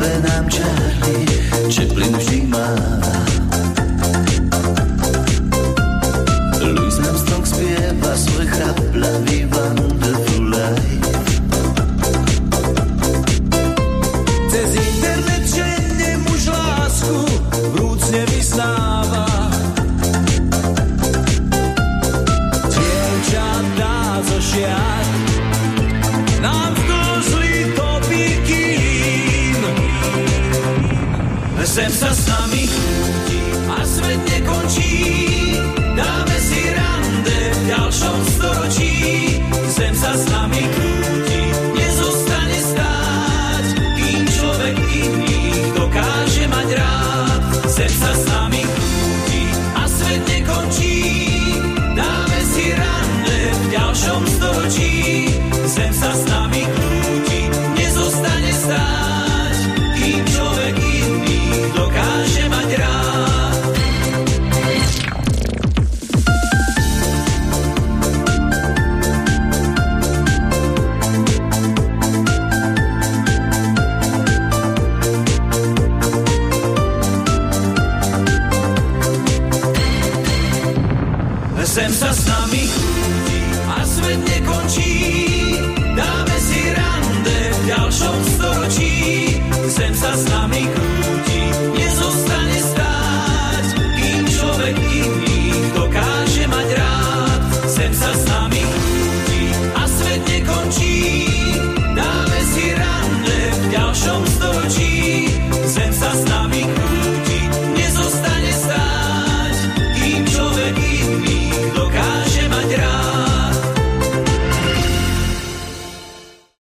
sebe nám Charlie Chaplin vždy má. Louis Armstrong zpěvá svůj chraplavý Wonderful Life. Cez internet ženě muž lásku vrúcne vysnáva. Dievčatá zo šiat nám vklzli do bikín. Sem sa s nami ľudí a svet nekončí. Dáme si rande v ďalšom storočí.